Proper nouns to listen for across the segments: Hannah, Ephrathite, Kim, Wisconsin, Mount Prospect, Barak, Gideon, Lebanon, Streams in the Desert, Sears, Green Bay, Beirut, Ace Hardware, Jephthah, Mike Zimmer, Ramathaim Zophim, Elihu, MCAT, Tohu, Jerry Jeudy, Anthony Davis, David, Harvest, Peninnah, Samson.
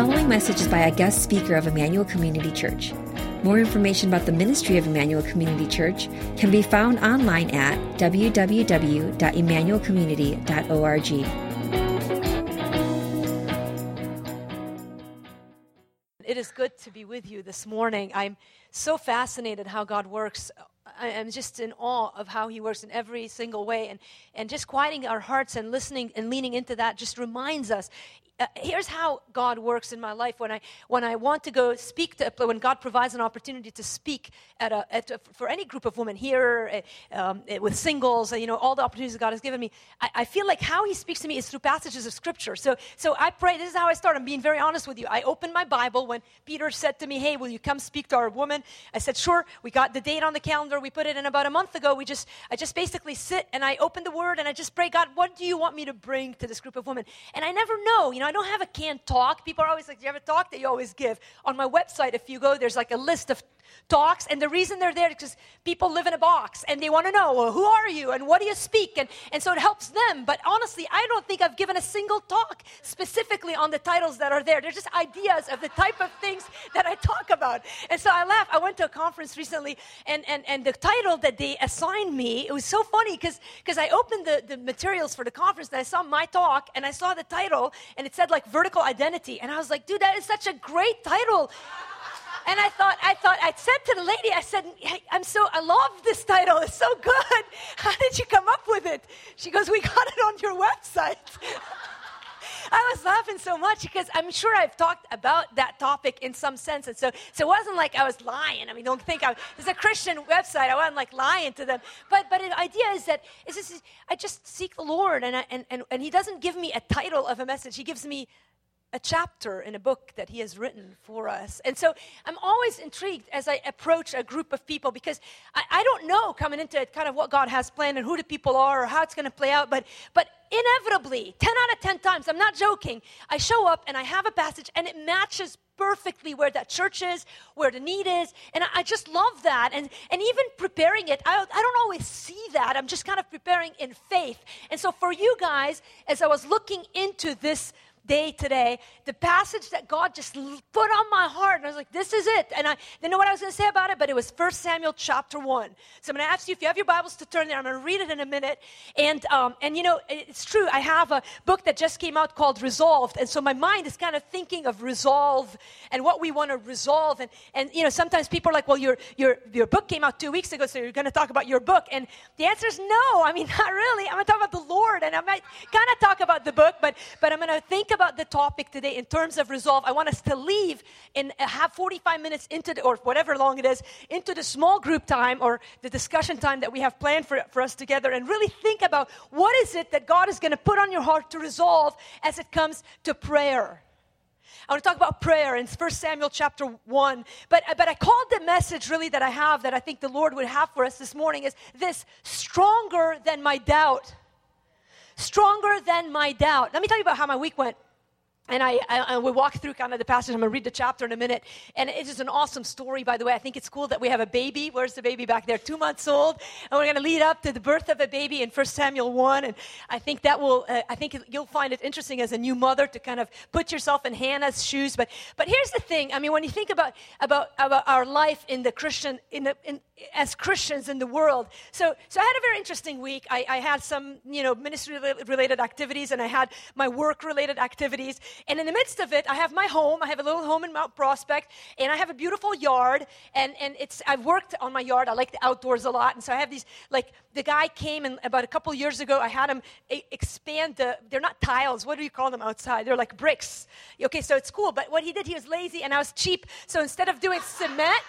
following message is by a guest speaker of Emmanuel Community Church. More information about the ministry of Emmanuel Community Church can be found online at www.emmanuelcommunity.org. It is good to be with you this morning. I'm so fascinated how God works. I'm just in awe of how he works in every single way. And just quieting our hearts and listening and leaning into that just reminds us. Here's how God works in my life. When I want to go speak to, when God provides an opportunity to speak for any group of women here, with singles, all the opportunities God has given me, I feel like how he speaks to me is through passages of Scripture. So I pray, this is how I start. I'm being very honest with you. I opened my Bible when Peter said to me, hey, will you come speak to our woman? I said, sure. We got the date on the calendar. We put it in about a month ago. I just basically sit and I open the Word and I just pray, God, what do you want me to bring to this group of women? And I never know. I don't have a canned talk. People are always like, do you have a talk that you always give? On my website, if you go, there's like a list of talks, and the reason they're there is because people live in a box, and they want to know, well, who are you, and what do you speak? And so it helps them, but honestly, I don't think I've given a single talk specifically on the titles that are there. They're just ideas of the type of things that I talk about. And so I laugh. I went to a conference recently, and the title that they assigned me, it was so funny, because I opened the materials for the conference, and I saw my talk, and I saw the title, and it said, like, vertical identity, and I was like, dude, that is such a great title. And I said to the lady, I said, hey, I love this title. It's so good. How did you come up with it? She goes, we got it on your website. I was laughing so much because I'm sure I've talked about that topic in some sense. And so it wasn't like I was lying. I mean, don't think it's a Christian website. I wasn't like lying to them. But the idea is that I just seek the Lord, and he doesn't give me a title of a message. He gives me a chapter in a book that he has written for us. And so I'm always intrigued as I approach a group of people, because I don't know coming into it kind of what God has planned and who the people are or how it's going to play out. But inevitably, 10 out of 10 times, I'm not joking, I show up and I have a passage and it matches perfectly where that church is, where the need is, and I just love that. And even preparing it, I don't always see that. I'm just kind of preparing in faith. And so for you guys, as I was looking into this day today, the passage that God just put on my heart, and I was like, this is it. And I didn't know what I was going to say about it, but it was First Samuel chapter 1. So I'm going to ask you if you have your Bibles to turn there. I'm going to read it in a minute. And it's true. I have a book that just came out called Resolved. And so my mind is kind of thinking of resolve and what we want to resolve. And sometimes people are like, well, your book came out 2 weeks ago, so you're going to talk about your book. And the answer is no. I mean, not really. I'm going to talk about the Lord, and I might kind of talk about the book, but I'm going to think about the topic today in terms of resolve. I want us to leave and have 45 minutes or whatever long it is, into the small group time or the discussion time that we have planned for us together, and really think about what is it that God is going to put on your heart to resolve as it comes to prayer. I want to talk about prayer in 1 Samuel chapter 1, but I called the message really that I have, that I think the Lord would have for us this morning, is this: stronger than my doubt. Stronger than my doubt. Let me tell you about how my week went. And I will walk through kind of the passage. I'm going to read the chapter in a minute. And it is an awesome story, by the way. I think it's cool that we have a baby. Where's the baby back there? 2 months old. And we're going to lead up to the birth of a baby in 1 Samuel 1. And I think you'll find it interesting as a new mother to kind of put yourself in Hannah's shoes. But here's the thing. I mean, when you think about our life in the Christian, as Christians in the world. So I had a very interesting week. I had some, ministry-related activities, and I had my work-related activities. And in the midst of it, I have my home. I have a little home in Mount Prospect, and I have a beautiful yard. And I've worked on my yard. I like the outdoors a lot. And so I have these, the guy came and about a couple years ago, I had him expand they're not tiles. What do you call them outside? They're like bricks. Okay, so it's cool. But what he did, he was lazy, and I was cheap. So instead of doing cement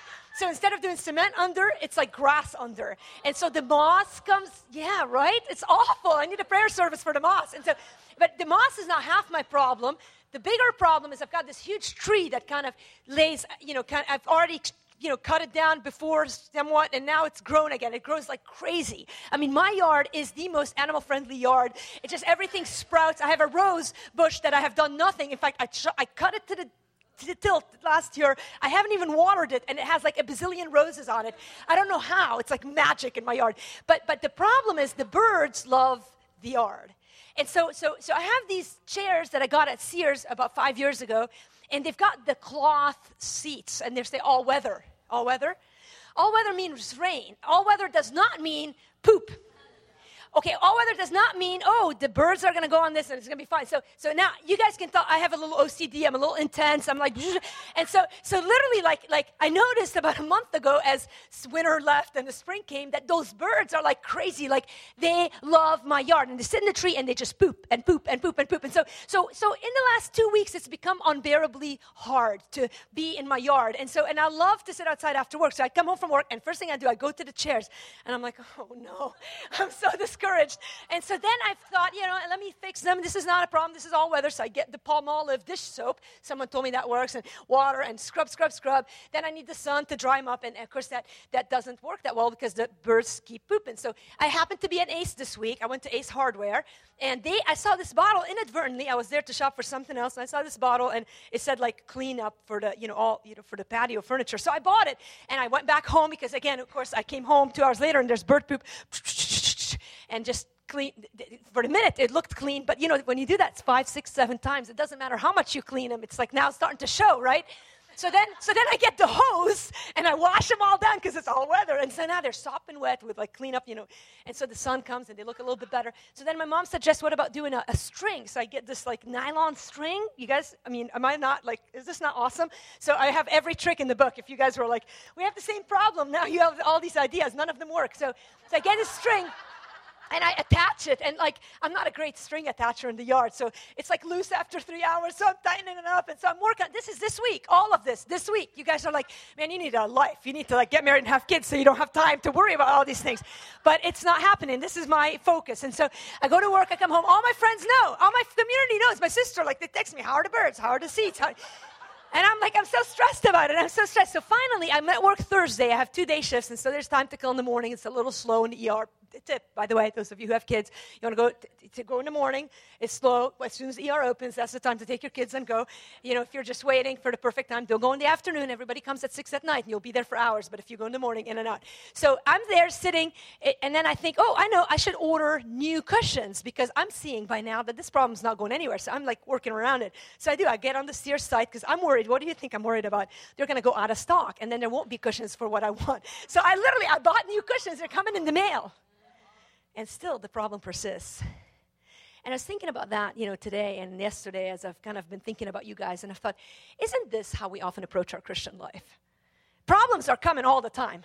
under, it's like grass under. And so the moss comes, yeah, right? It's awful. I need a prayer service for the moss. And so, but the moss is not half my problem. The bigger problem is I've got this huge tree that kind of lays, I've already cut it down before somewhat, and now it's grown again. It grows like crazy. I mean, my yard is the most animal-friendly yard. It just, everything sprouts. I have a rose bush that I have done nothing. In fact, I cut it to the tilt last year. I haven't even watered it, and it has like a bazillion roses on it. I don't know how. It's like magic in my yard. But the problem is the birds love the yard. And so I have these chairs that I got at Sears about 5 years ago, and they've got the cloth seats, and they say all weather. All weather? All weather means rain. All weather does not mean poop. Okay, all weather does not mean, oh, the birds are going to go on this and it's going to be fine. So now you guys can tell I have a little OCD. I'm a little intense. I'm like, and so literally like I noticed about a month ago as winter left and the spring came that those birds are like crazy. Like they love my yard and they sit in the tree and they just poop and poop and poop and poop. And so in the last 2 weeks, it's become unbearably hard to be in my yard. And I love to sit outside after work. So I come home from work and first thing I do, I go to the chairs and I'm like, oh no, I'm so discouraged. And so then I thought, you know, let me fix them. This is not a problem. This is all weather. So I get the Palmolive dish soap. Someone told me that works. And water and scrub, scrub, scrub. Then I need the sun to dry them up. And, of course, that doesn't work that well because the birds keep pooping. So I happened to be at Ace this week. I went to Ace Hardware. And I saw this bottle inadvertently. I was there to shop for something else. And I saw this bottle. And it said, like, clean up for the, you know, all, you know, for the patio furniture. So I bought it. And I went back home because, again, of course, I came home 2 hours later and there's bird poop. And just clean, for a minute it looked clean, but you know, when you do that 5, 6, 7 times, it doesn't matter how much you clean them, it's like now it's starting to show, right? So then I get the hose and I wash them all down because it's all weather. And so now they're sopping wet with like cleanup, you know. And so the sun comes and they look a little bit better. So then my mom suggests, what about doing a string? So I get this like nylon string. You guys, I mean, am I not like, is this not awesome? So I have every trick in the book. If you guys were like, we have the same problem. Now you have all these ideas. None of them work. So I get a string. And I attach it, and like, I'm not a great string attacher in the yard, so it's like loose after 3 hours, so I'm tightening it up, and so I'm working. This is this week, all of this week. You guys are like, man, you need a life. You need to like get married and have kids so you don't have time to worry about all these things. But it's not happening. This is my focus. And so I go to work, I come home, all my friends know, all my community knows, my sister, like they text me, how are the birds, how are the seeds, and I'm like, I'm so stressed about it. I'm so stressed. So finally, I'm at work Thursday. I have 2-day shifts, and so there's time to kill in the morning. It's a little slow in the ER. Tip, by the way, those of you who have kids, you want to go to go in the morning. It's slow. As soon as the ER opens, that's the time to take your kids and go. You know, if you're just waiting for the perfect time, don't go in the afternoon. Everybody comes at 6 at night, and you'll be there for hours. But if you go in the morning, in and out. So I'm there sitting, and then I think, oh, I know, I should order new cushions because I'm seeing by now that this problem's not going anywhere. So I'm like working around it. So I do. I get on the Sears site because I'm worried. What do you think I'm worried about? They're going to go out of stock, and then there won't be cushions for what I want. So I bought new cushions. They're coming in the mail. And still, the problem persists. And I was thinking about that, you know, today and yesterday as I've kind of been thinking about you guys. And I've thought, isn't this how we often approach our Christian life? Problems are coming all the time.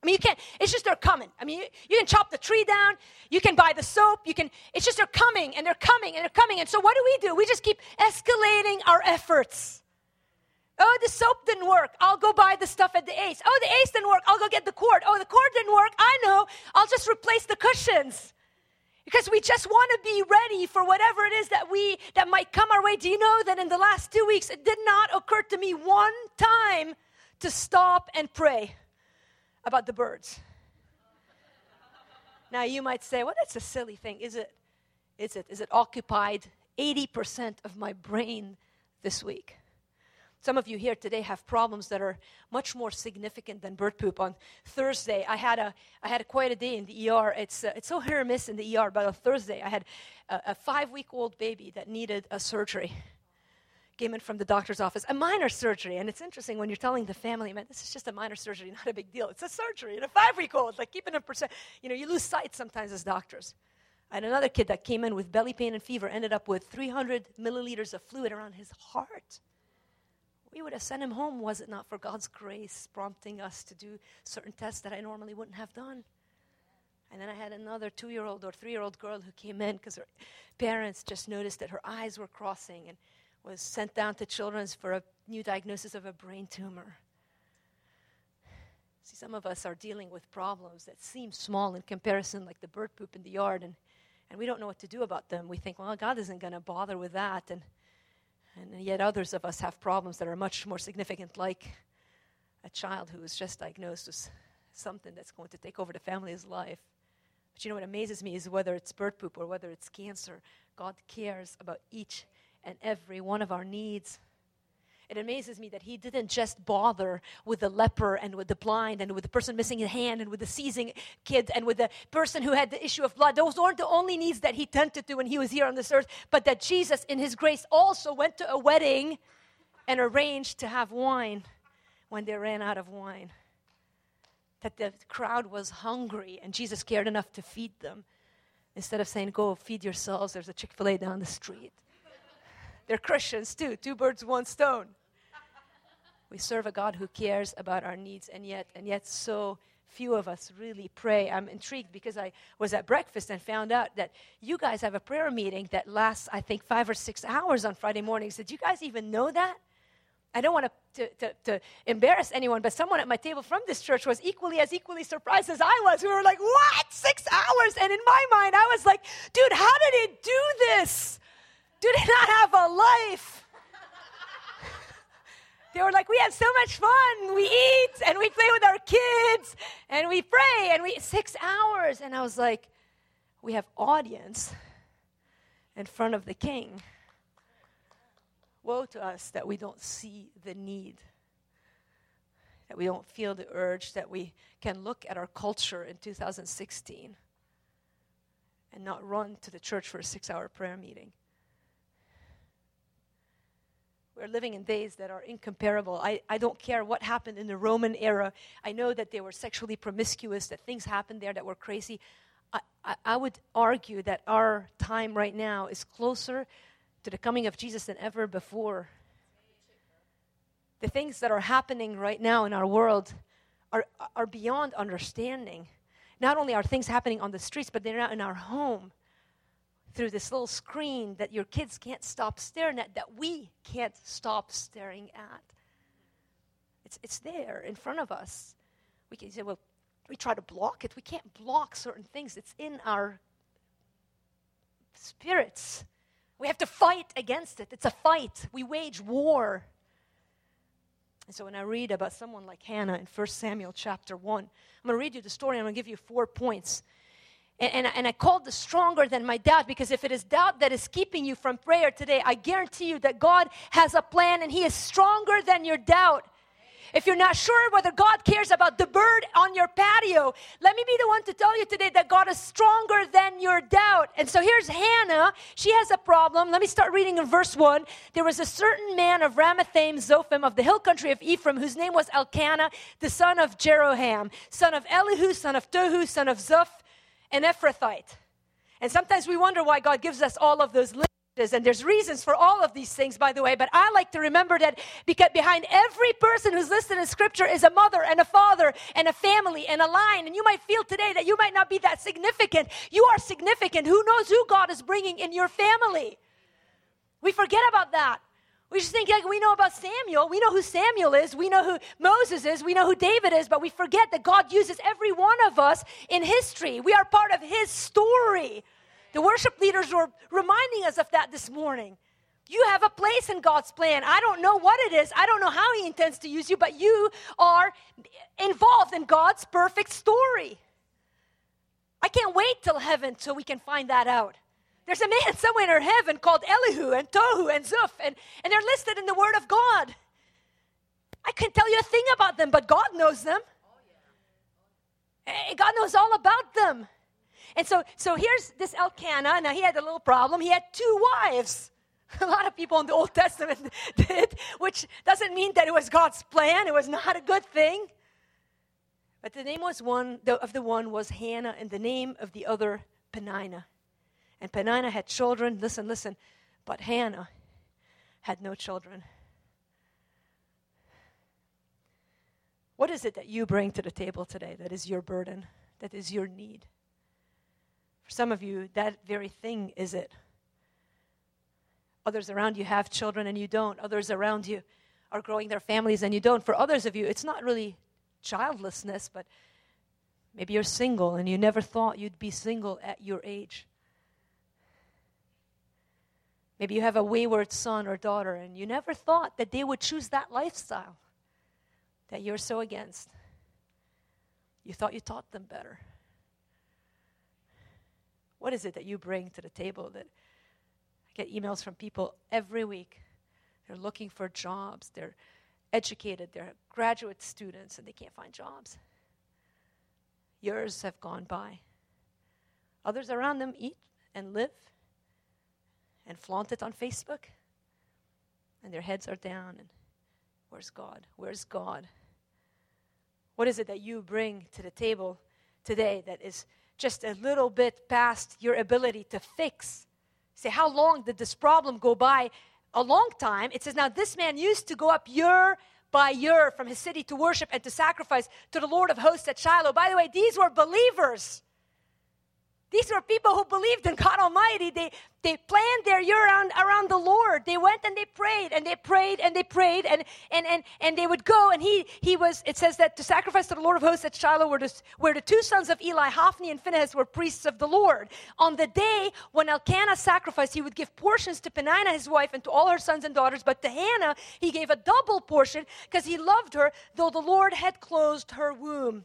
I mean, you can't, it's just they're coming. I mean, you can chop the tree down. You can buy the soap. It's just they're coming and they're coming and they're coming. And so what do? We just keep escalating our efforts. Oh, the soap didn't work. I'll go buy the stuff at the Ace. Oh, the Ace didn't work. I'll go get the cord. Oh, the cord didn't work. I know. I'll just replace the cushions. Because we just want to be ready for whatever it is that might come our way. Do you know that in the last 2 weeks, it did not occur to me one time to stop and pray about the birds? Now, you might say, well, that's a silly thing. Is it occupied 80% of my brain this week? Some of you here today have problems that are much more significant than bird poop. On Thursday, I had quite a day in the ER. It's so hit or miss in the ER, but on Thursday, I had a 5-week-old baby that needed a surgery. Came in from the doctor's office, a minor surgery. And it's interesting when you're telling the family, man, this is just a minor surgery, not a big deal. It's a surgery in a 5-week-old, like keeping a percent. You know, you lose sight sometimes as doctors. I had another kid that came in with belly pain and fever, ended up with 300 milliliters of fluid around his heart. We would have sent him home, was it not for God's grace prompting us to do certain tests that I normally wouldn't have done. And then I had another 2-year-old or 3-year-old girl who came in because her parents just noticed that her eyes were crossing and was sent down to Children's for a new diagnosis of a brain tumor. See, some of us are dealing with problems that seem small in comparison, like the bird poop in the yard, and we don't know what to do about them. We think, well, God isn't going to bother with that, And yet others of us have problems that are much more significant, like a child who was just diagnosed with something that's going to take over the family's life. But you know what amazes me is whether it's bird poop or whether it's cancer, God cares about each and every one of our needs. It amazes me that he didn't just bother with the leper and with the blind and with the person missing a hand and with the seizing kid and with the person who had the issue of blood. Those weren't the only needs that he tended to when he was here on this earth, but that Jesus in his grace also went to a wedding and arranged to have wine when they ran out of wine. That the crowd was hungry and Jesus cared enough to feed them instead of saying, go feed yourselves, there's a Chick-fil-A down the street. They're Christians too, two birds, one stone. We serve a God who cares about our needs, and yet so few of us really pray. I'm intrigued because I was at breakfast and found out that you guys have a prayer meeting that lasts, I think, 5 or 6 hours on Friday mornings. Did you guys even know that? I don't want to embarrass anyone, but someone at my table from this church was equally surprised as I was. We were like, what? 6 hours? And in my mind, I was like, dude, how did it do this? Do they not have a life? They were like, we have so much fun. We eat and we play with our kids and we pray and we 6 hours. And I was like, we have audience in front of the king. Woe to us that we don't see the need, that we don't feel the urge, that we can look at our culture in 2016 and not run to the church for a 6-hour prayer meeting. We're living in days that are incomparable. I don't care what happened in the Roman era. I know that they were sexually promiscuous, that things happened there that were crazy. I would argue that our time right now is closer to the coming of Jesus than ever before. The things that are happening right now in our world are beyond understanding. Not only are things happening on the streets, but they're now in our home, through this little screen that your kids can't stop staring at, that we can't stop staring at. It's there in front of us. We can say, well, we try to block it. We can't block certain things. It's in our spirits. We have to fight against it. It's a fight. We wage war. And so when I read about someone like Hannah in 1 Samuel chapter 1, I'm going to read you the story. I'm going to give you 4 points. And I called this stronger than my doubt, because if it is doubt that is keeping you from prayer today, I guarantee you that God has a plan and he is stronger than your doubt. If you're not sure whether God cares about the bird on your patio, let me be the one to tell you today that God is stronger than your doubt. And so here's Hannah. She has a problem. Let me start reading in verse 1. There was a certain man of Ramathaim Zophim of the hill country of Ephraim, whose name was Elkanah, the son of Jeroham, son of Elihu, son of Tohu, son of Zoph, an Ephrathite. And sometimes we wonder why God gives us all of those lineages, and there's reasons for all of these things, by the way, but I like to remember that, because behind every person who's listed in Scripture is a mother and a father and a family and a line, and you might feel today that you might not be that significant. You are significant. Who knows who God is bringing in your family? We forget about that. We just think like we know about Samuel. We know who Samuel is. We know who Moses is. We know who David is. But we forget that God uses every one of us in history. We are part of his story. The worship leaders were reminding us of that this morning. You have a place in God's plan. I don't know what it is. I don't know how he intends to use you. But you are involved in God's perfect story. I can't wait till heaven so we can find that out. There's a man somewhere in heaven called Elihu and Tohu and Zoph, and they're listed in the Word of God. I can't tell you a thing about them, but God knows them. And God knows all about them. And so here's this Elkanah. Now, he had a little problem. He had 2 wives. A lot of people in the Old Testament did, which doesn't mean that it was God's plan. It was not a good thing. But the name was one was Hannah, and the name of the other, Peninnah. And Peninnah had children, listen, but Hannah had no children. What is it that you bring to the table today that is your burden, that is your need? For some of you, that very thing is it. Others around you have children and you don't. Others around you are growing their families and you don't. For others of you, it's not really childlessness, but maybe you're single and you never thought you'd be single at your age. Maybe you have a wayward son or daughter, and you never thought that they would choose that lifestyle that you're so against. You thought you taught them better. What is it that you bring to the table? That I get emails from people every week They're looking for jobs. They're educated. They're graduate students, and they can't find jobs. Years have gone by. Others around them eat and live and flaunt it on Facebook, and their heads are down. And where's God? Where's God? What is it that you bring to the table today that is just a little bit past your ability to fix? Say, how long did this problem go by? A long time. It says, now this man used to go up year by year from his city to worship and to sacrifice to the Lord of hosts at Shiloh. By the way, these were believers. These were people who believed in God Almighty. They planned their year around the Lord. They went and they prayed and they prayed and they prayed and they would go, and he was, it says that to sacrifice to the Lord of hosts at Shiloh, where the two sons of Eli, Hophni and Phinehas, were priests of the Lord. On the day when Elkanah sacrificed, he would give portions to Peninnah, his wife, and to all her sons and daughters, but to Hannah he gave a double portion because he loved her, though the Lord had closed her womb.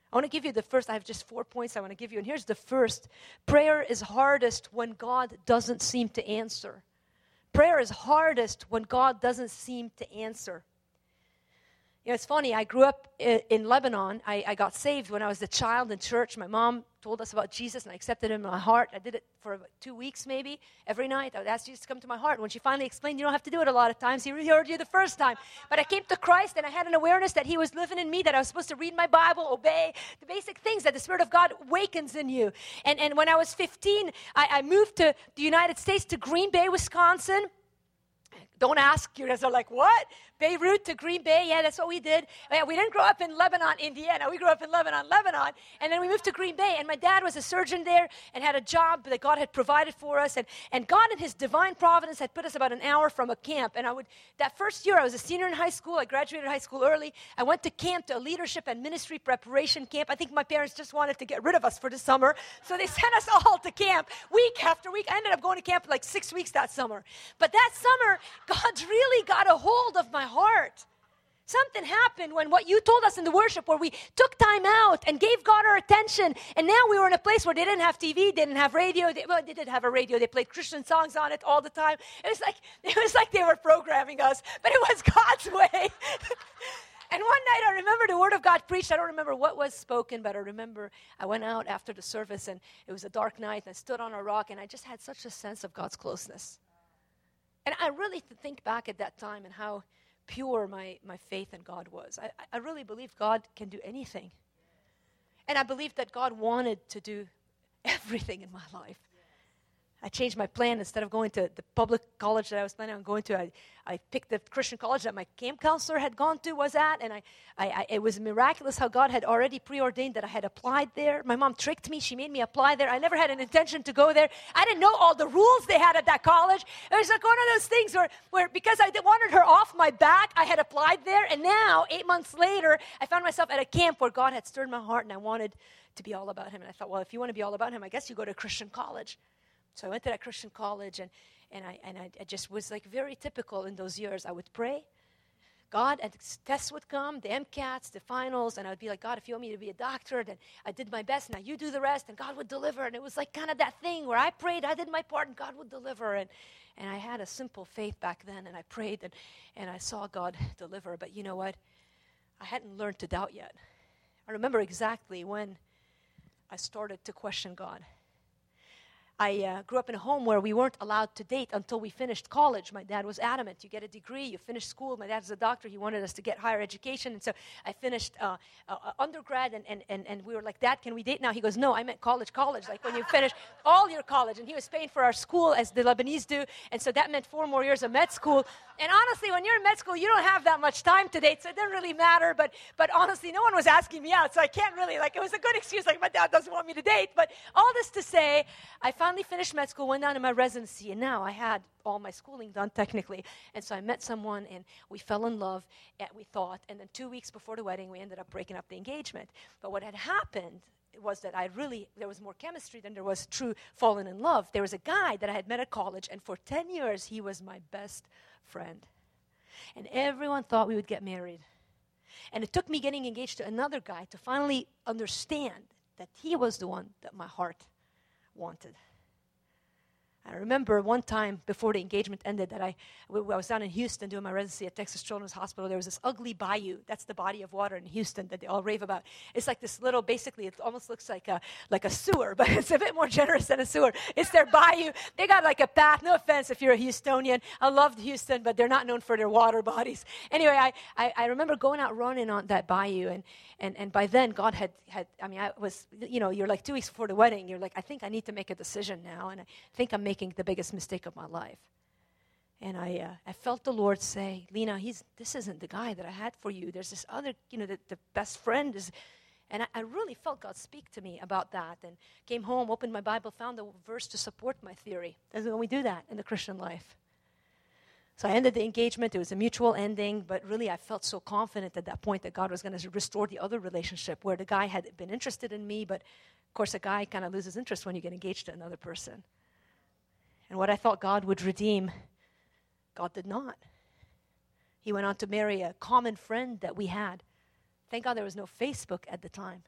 I want to give you the first. I have just 4 points I want to give you. And here's the first. Prayer is hardest when God doesn't seem to answer. Prayer is hardest when God doesn't seem to answer. You know, it's funny. I grew up in Lebanon. I got saved when I was a child in church. My mom told us about Jesus, and I accepted him in my heart. I did it for about 2 weeks maybe. Every night I would ask Jesus to come to my heart. When she finally explained, you don't have to do it a lot of times. He heard you the first time. But I came to Christ, and I had an awareness that he was living in me, that I was supposed to read my Bible, obey the basic things that the Spirit of God awakens in you. And when I was 15, I moved to the United States, to Green Bay, Wisconsin. Don't ask. You guys are like, what? Beirut to Green Bay? Yeah, that's what we did. We didn't grow up in Lebanon, Indiana. We grew up in Lebanon. And then we moved to Green Bay. And my dad was a surgeon there and had a job that God had provided for us. And God in his divine providence had put us about an hour from a camp. And that first year, I was a senior in high school. I graduated high school early. I went to camp, to a leadership and ministry preparation camp. I think my parents just wanted to get rid of us for the summer. So they sent us all to camp week after week. I ended up going to camp for like 6 weeks that summer. But that summer, God really got a hold of my heart. Something happened when what you told us in the worship, where we took time out and gave God our attention, and now we were in a place where they didn't have TV, didn't have radio. They did have a radio. They played Christian songs on it all the time. It was like they were programming us, but it was God's way. And one night I remember the word of God preached. I don't remember what was spoken, but I remember I went out after the service, and it was a dark night, and I stood on a rock, and I just had such a sense of God's closeness. And I really think back at that time and how pure my faith in God was. I really believe God can do anything. And I believed that God wanted to do everything in my life. I changed my plan. Instead of going to the public college that I was planning on going to, I picked the Christian college that my camp counselor had gone to, was at, and it was miraculous how God had already preordained that I had applied there. My mom tricked me. She made me apply there. I never had an intention to go there. I didn't know all the rules they had at that college. It was like one of those things where because I wanted her off my back, I had applied there, and now, 8 months later, I found myself at a camp where God had stirred my heart, and I wanted to be all about him. And I thought, well, if you want to be all about him, I guess you go to Christian college. So I went to that Christian college, and I just was like very typical in those years. I would pray, God, and tests would come, the MCATs, the finals, and I would be like, God, if you want me to be a doctor, then I did my best, now you do the rest, and God would deliver. And it was like kind of that thing where I prayed, I did my part, and God would deliver. And I had a simple faith back then, and I prayed, and I saw God deliver. But you know what? I hadn't learned to doubt yet. I remember exactly when I started to question God. I grew up in a home where we weren't allowed to date until we finished college. My dad was adamant. You get a degree, you finish school. My dad's a doctor. He wanted us to get higher education. And so I finished undergrad, and we were like, Dad, can we date now? He goes, no, I meant college, like when you finish all your college. And he was paying for our school, as the Lebanese do. And so that meant 4 more years of med school. And honestly, when you're in med school, you don't have that much time to date, so it didn't really matter. But honestly, no one was asking me out, so I can't really, like, it was a good excuse. Like, my dad doesn't want me to date. But all this to say, I found finally finished med school, went down to my residency, and now I had all my schooling done technically. And so I met someone, and we fell in love, and we thought. And then 2 weeks before the wedding, we ended up breaking up the engagement. But what had happened was that there was more chemistry than there was true falling in love. There was a guy that I had met at college, and for 10 years, he was my best friend. And everyone thought we would get married. And it took me getting engaged to another guy to finally understand that he was the one that my heart wanted. I remember one time before the engagement ended that I was down in Houston doing my residency at Texas Children's Hospital. There was this ugly bayou. That's the body of water in Houston that they all rave about. It's like this little, basically, it almost looks like a sewer, but it's a bit more generous than a sewer. It's their bayou. They got like a path. No offense if you're a Houstonian. I loved Houston, but they're not known for their water bodies. Anyway, I remember going out running on that bayou, and by then God had, you're like 2 weeks before the wedding. You're like, I think I need to make a decision now, and I think I'm making the biggest mistake of my life. And I felt the Lord say, Lena, this isn't the guy that I had for you. There's this other, the best friend is. And I really felt God speak to me about that, and came home, opened my Bible, found a verse to support my theory. That's when we do that in the Christian life. So I ended the engagement. It was a mutual ending, but really I felt so confident at that point that God was going to restore the other relationship where the guy had been interested in me, but of course a guy kind of loses interest when you get engaged to another person. And what I thought God would redeem, God did not. He went on to marry a common friend that we had. Thank God there was no Facebook at the time,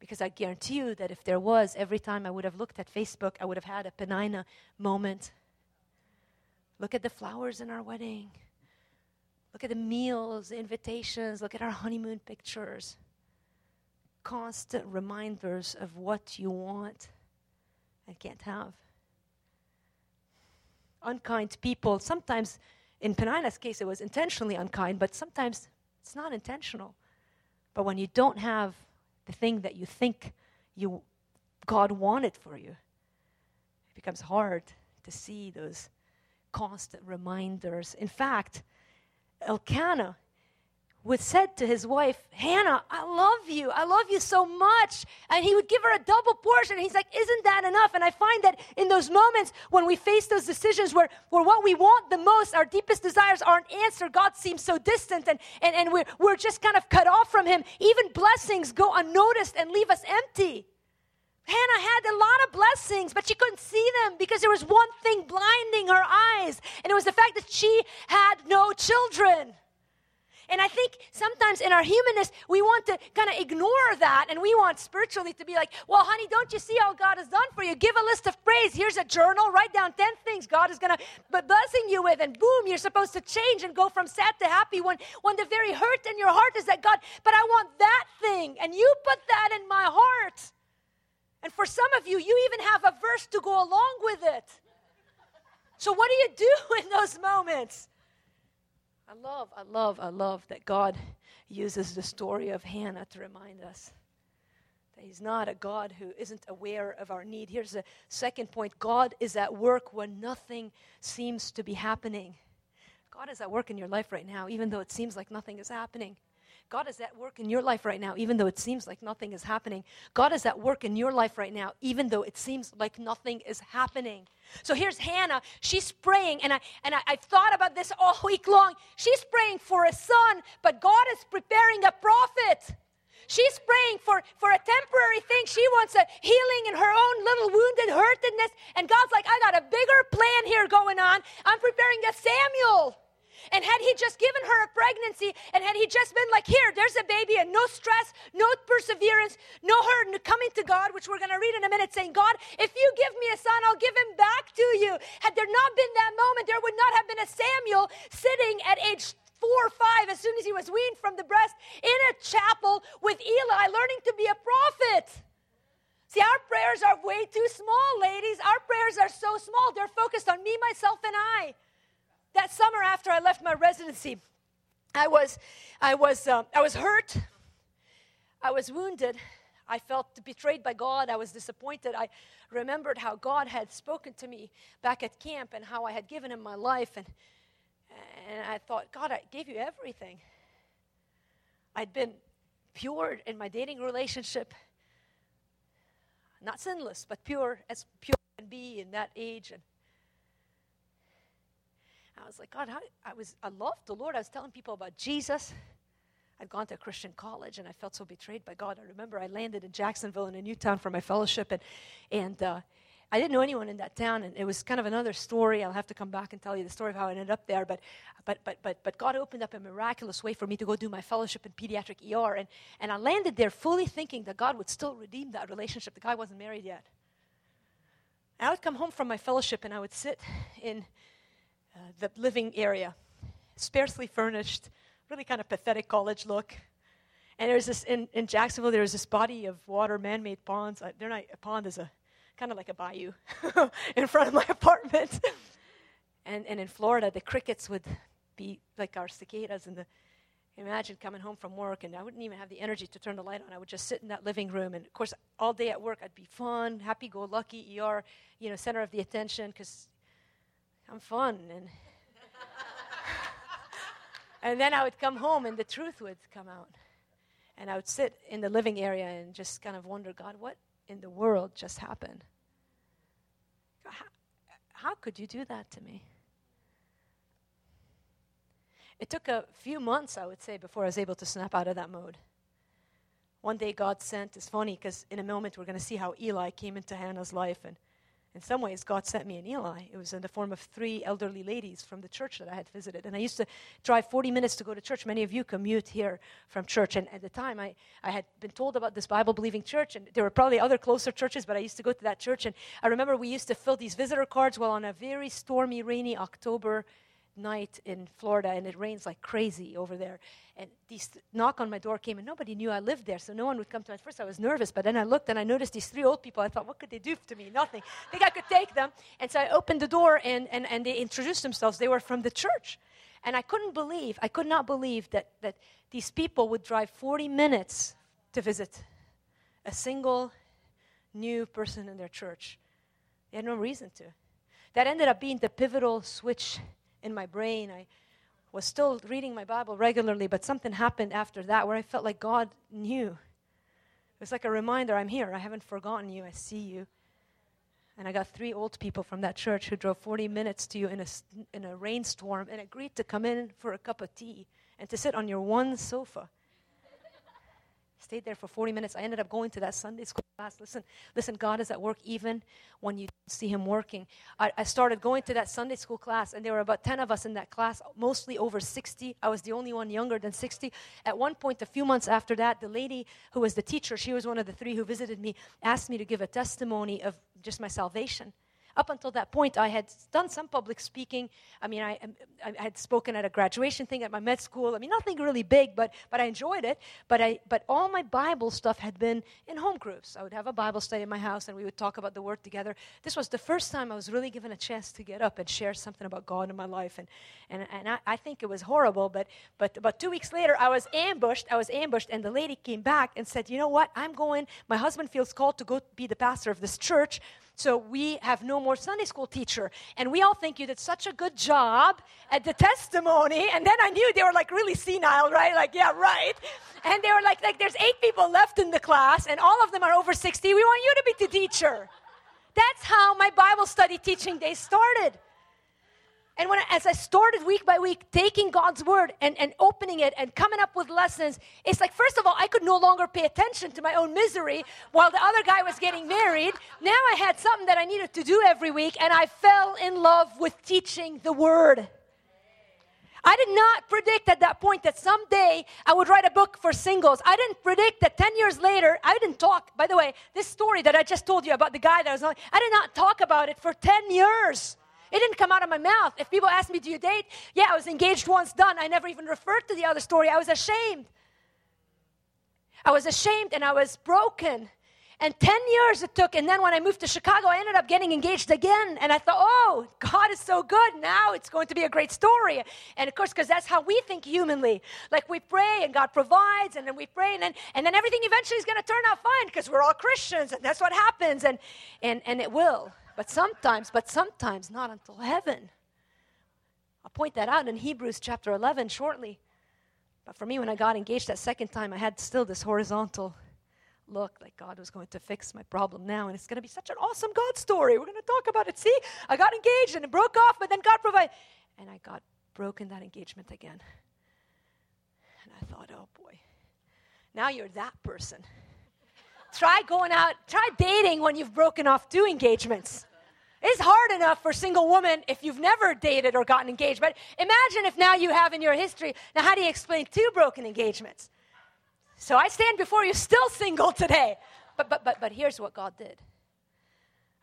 because I guarantee you that if there was, every time I would have looked at Facebook, I would have had a Peninnah moment. Look at the flowers in our wedding. Look at the meals, the invitations. Look at our honeymoon pictures. Constant reminders of what you want and can't have. Unkind people, sometimes in Peninnah's case it was intentionally unkind, but sometimes it's not intentional. But when you don't have the thing that you think God wanted for you, it becomes hard to see those constant reminders. In fact, Elkanah would said to his wife, Hannah, I love you so much. And he would give her a double portion. He's like, isn't that enough? And I find that in those moments when we face those decisions where what we want the most, our deepest desires aren't answered, God seems so distant and we're just kind of cut off from him. Even blessings go unnoticed and leave us empty. Hannah had a lot of blessings, but she couldn't see them because there was one thing blinding her eyes, and it was the fact that she had no children. And I think sometimes in our humanness, we want to kind of ignore that, and we want spiritually to be like, well, honey, don't you see all God has done for you? Give a list of praise. Here's a journal. Write down 10 things God is going to be blessing you with, and boom, you're supposed to change and go from sad to happy when the very hurt in your heart is that, God, but I want that thing, and you put that in my heart. And for some of you, you even have a verse to go along with it. So what do you do in those moments? I love that God uses the story of Hannah to remind us that he's not a God who isn't aware of our need. Here's the second point. God is at work when nothing seems to be happening. God is at work in your life right now, even though it seems like nothing is happening. God is at work in your life right now, even though it seems like nothing is happening. God is at work in your life right now, even though it seems like nothing is happening. So here's Hannah. She's praying, and I've thought about this all week long. She's praying for a son, but God is preparing a prophet. She's praying for a temporary thing. She wants a healing in her own little wounded hurtedness, and God's like, I got a bigger plan here going on. I'm preparing a Samuel. And had he just given her a pregnancy, and had he just been like, here, there's a baby, and no stress, no perseverance, no hurt, coming to God, which we're going to read in a minute, saying, God, if you give me a son, I'll give him back to you. Had there not been that moment, there would not have been a Samuel sitting at age 4 or 5, as soon as he was weaned from the breast, in a chapel with Eli, learning to be a prophet. See, our prayers are way too small, ladies. Our prayers are so small. They're focused on me, myself, and I. That summer after I left my residency, I was hurt. I was wounded. I felt betrayed by God. I was disappointed. I remembered how God had spoken to me back at camp and how I had given him my life. And I thought, God, I gave you everything. I'd been pure in my dating relationship. Not sinless, but pure as pure. can be in that age. And I was like, God, I loved the Lord. I was telling people about Jesus. I'd gone to a Christian college, and I felt so betrayed by God. I remember I landed in Jacksonville in a new town for my fellowship, and I didn't know anyone in that town, and it was kind of another story. I'll have to come back and tell you the story of how I ended up there. But God opened up a miraculous way for me to go do my fellowship in pediatric ER, and I landed there fully thinking that God would still redeem that relationship. The guy wasn't married yet. And I would come home from my fellowship, and I would sit in the living area, sparsely furnished, really kind of pathetic college look. And there's this in Jacksonville. There's this body of water, man-made ponds. They're not a pond. Is a kind of like a bayou in front of my apartment. And in Florida, the crickets would be like our cicadas. And imagine coming home from work, and I wouldn't even have the energy to turn the light on. I would just sit in that living room. And, of course, all day at work, I'd be fun, happy-go-lucky, ER, center of the attention, because I'm fun. And then I would come home, and the truth would come out. And I would sit in the living area and just kind of wonder, God, what in the world just happened? How could you do that to me? It took a few months, I would say, before I was able to snap out of that mode. One day God sent, it's funny because in a moment we're going to see how Eli came into Hannah's life, and in some ways God sent me an Eli. It was in the form of 3 elderly ladies from the church that I had visited, and I used to drive 40 minutes to go to church. Many of you commute here from church, and at the time I had been told about this Bible-believing church, and there were probably other closer churches, but I used to go to that church, and I remember we used to fill these visitor cards. Well, on a very stormy, rainy October night in Florida, and it rains like crazy over there, and these knock on my door came, and nobody knew I lived there, so no one would come to me. At first I was nervous, but then I looked and I noticed these 3 old people. I thought, what could they do to me? Nothing. I think I could take them. And so I opened the door, and they introduced themselves. They were from the church, and I could not believe that these people would drive 40 minutes to visit a single new person in their church. They had no reason to. That ended up being the pivotal switch in my brain. I was still reading my Bible regularly, but something happened after that where I felt like God knew. It was like a reminder, I'm here. I haven't forgotten you. I see you. And I got 3 old people from that church who drove 40 minutes to you in a rainstorm and agreed to come in for a cup of tea and to sit on your one sofa. Stayed there for 40 minutes. I ended up going to that Sunday school class. Listen, God is at work even when you don't see him working. I started going to that Sunday school class, and there were about 10 of us in that class, mostly over 60. I was the only one younger than 60. At one point, a few months after that, the lady who was the teacher, she was one of the 3 who visited me, asked me to give a testimony of just my salvation. Up until that point, I had done some public speaking. I mean, I had spoken at a graduation thing at my med school. I mean, nothing really big, but I enjoyed it. But all my Bible stuff had been in home groups. I would have a Bible study in my house, and we would talk about the Word together. This was the first time I was really given a chance to get up and share something about God in my life. And I think it was horrible, but about 2 weeks later, I was ambushed, and the lady came back and said, you know what, I'm going. My husband feels called to go be the pastor of this church, so we have no more Sunday school teacher. And we all think you did such a good job at the testimony. And then I knew they were like really senile, right? Like, yeah, right. And they were like there's 8 people left in the class, and all of them are over 60. We want you to be the teacher. That's how my Bible study teaching day started. And as I started week by week taking God's word and opening it and coming up with lessons, it's like, first of all, I could no longer pay attention to my own misery while the other guy was getting married. Now I had something that I needed to do every week, and I fell in love with teaching the word. I did not predict at that point that someday I would write a book for singles. I didn't predict that 10 years later, I didn't talk. By the way, this story that I just told you about the guy that was on, I did not talk about it for 10 years. It didn't come out of my mouth. If people ask me, do you date? Yeah, I was engaged once, done. I never even referred to the other story. I was ashamed. I was ashamed, and I was broken. And 10 years it took, and then when I moved to Chicago, I ended up getting engaged again. And I thought, oh, God is so good. Now it's going to be a great story. And, of course, because that's how we think humanly. Like, we pray, and God provides, and then we pray, and then everything eventually is going to turn out fine because we're all Christians, and that's what happens, and it will. But sometimes not until heaven. I'll point that out in Hebrews chapter 11 shortly. But for me, when I got engaged that second time, I had still this horizontal look like God was going to fix my problem now, and it's going to be such an awesome God story. We're going to talk about it. See, I got engaged, and it broke off, but then God provided. And I got broken that engagement again. And I thought, oh, boy, now you're that person. Try going out, try dating when you've broken off two engagements. It's hard enough for a single woman if you've never dated or gotten engaged. But imagine if now you have in your history, now how do you explain two broken engagements? So I stand before you still single today. But here's what God did.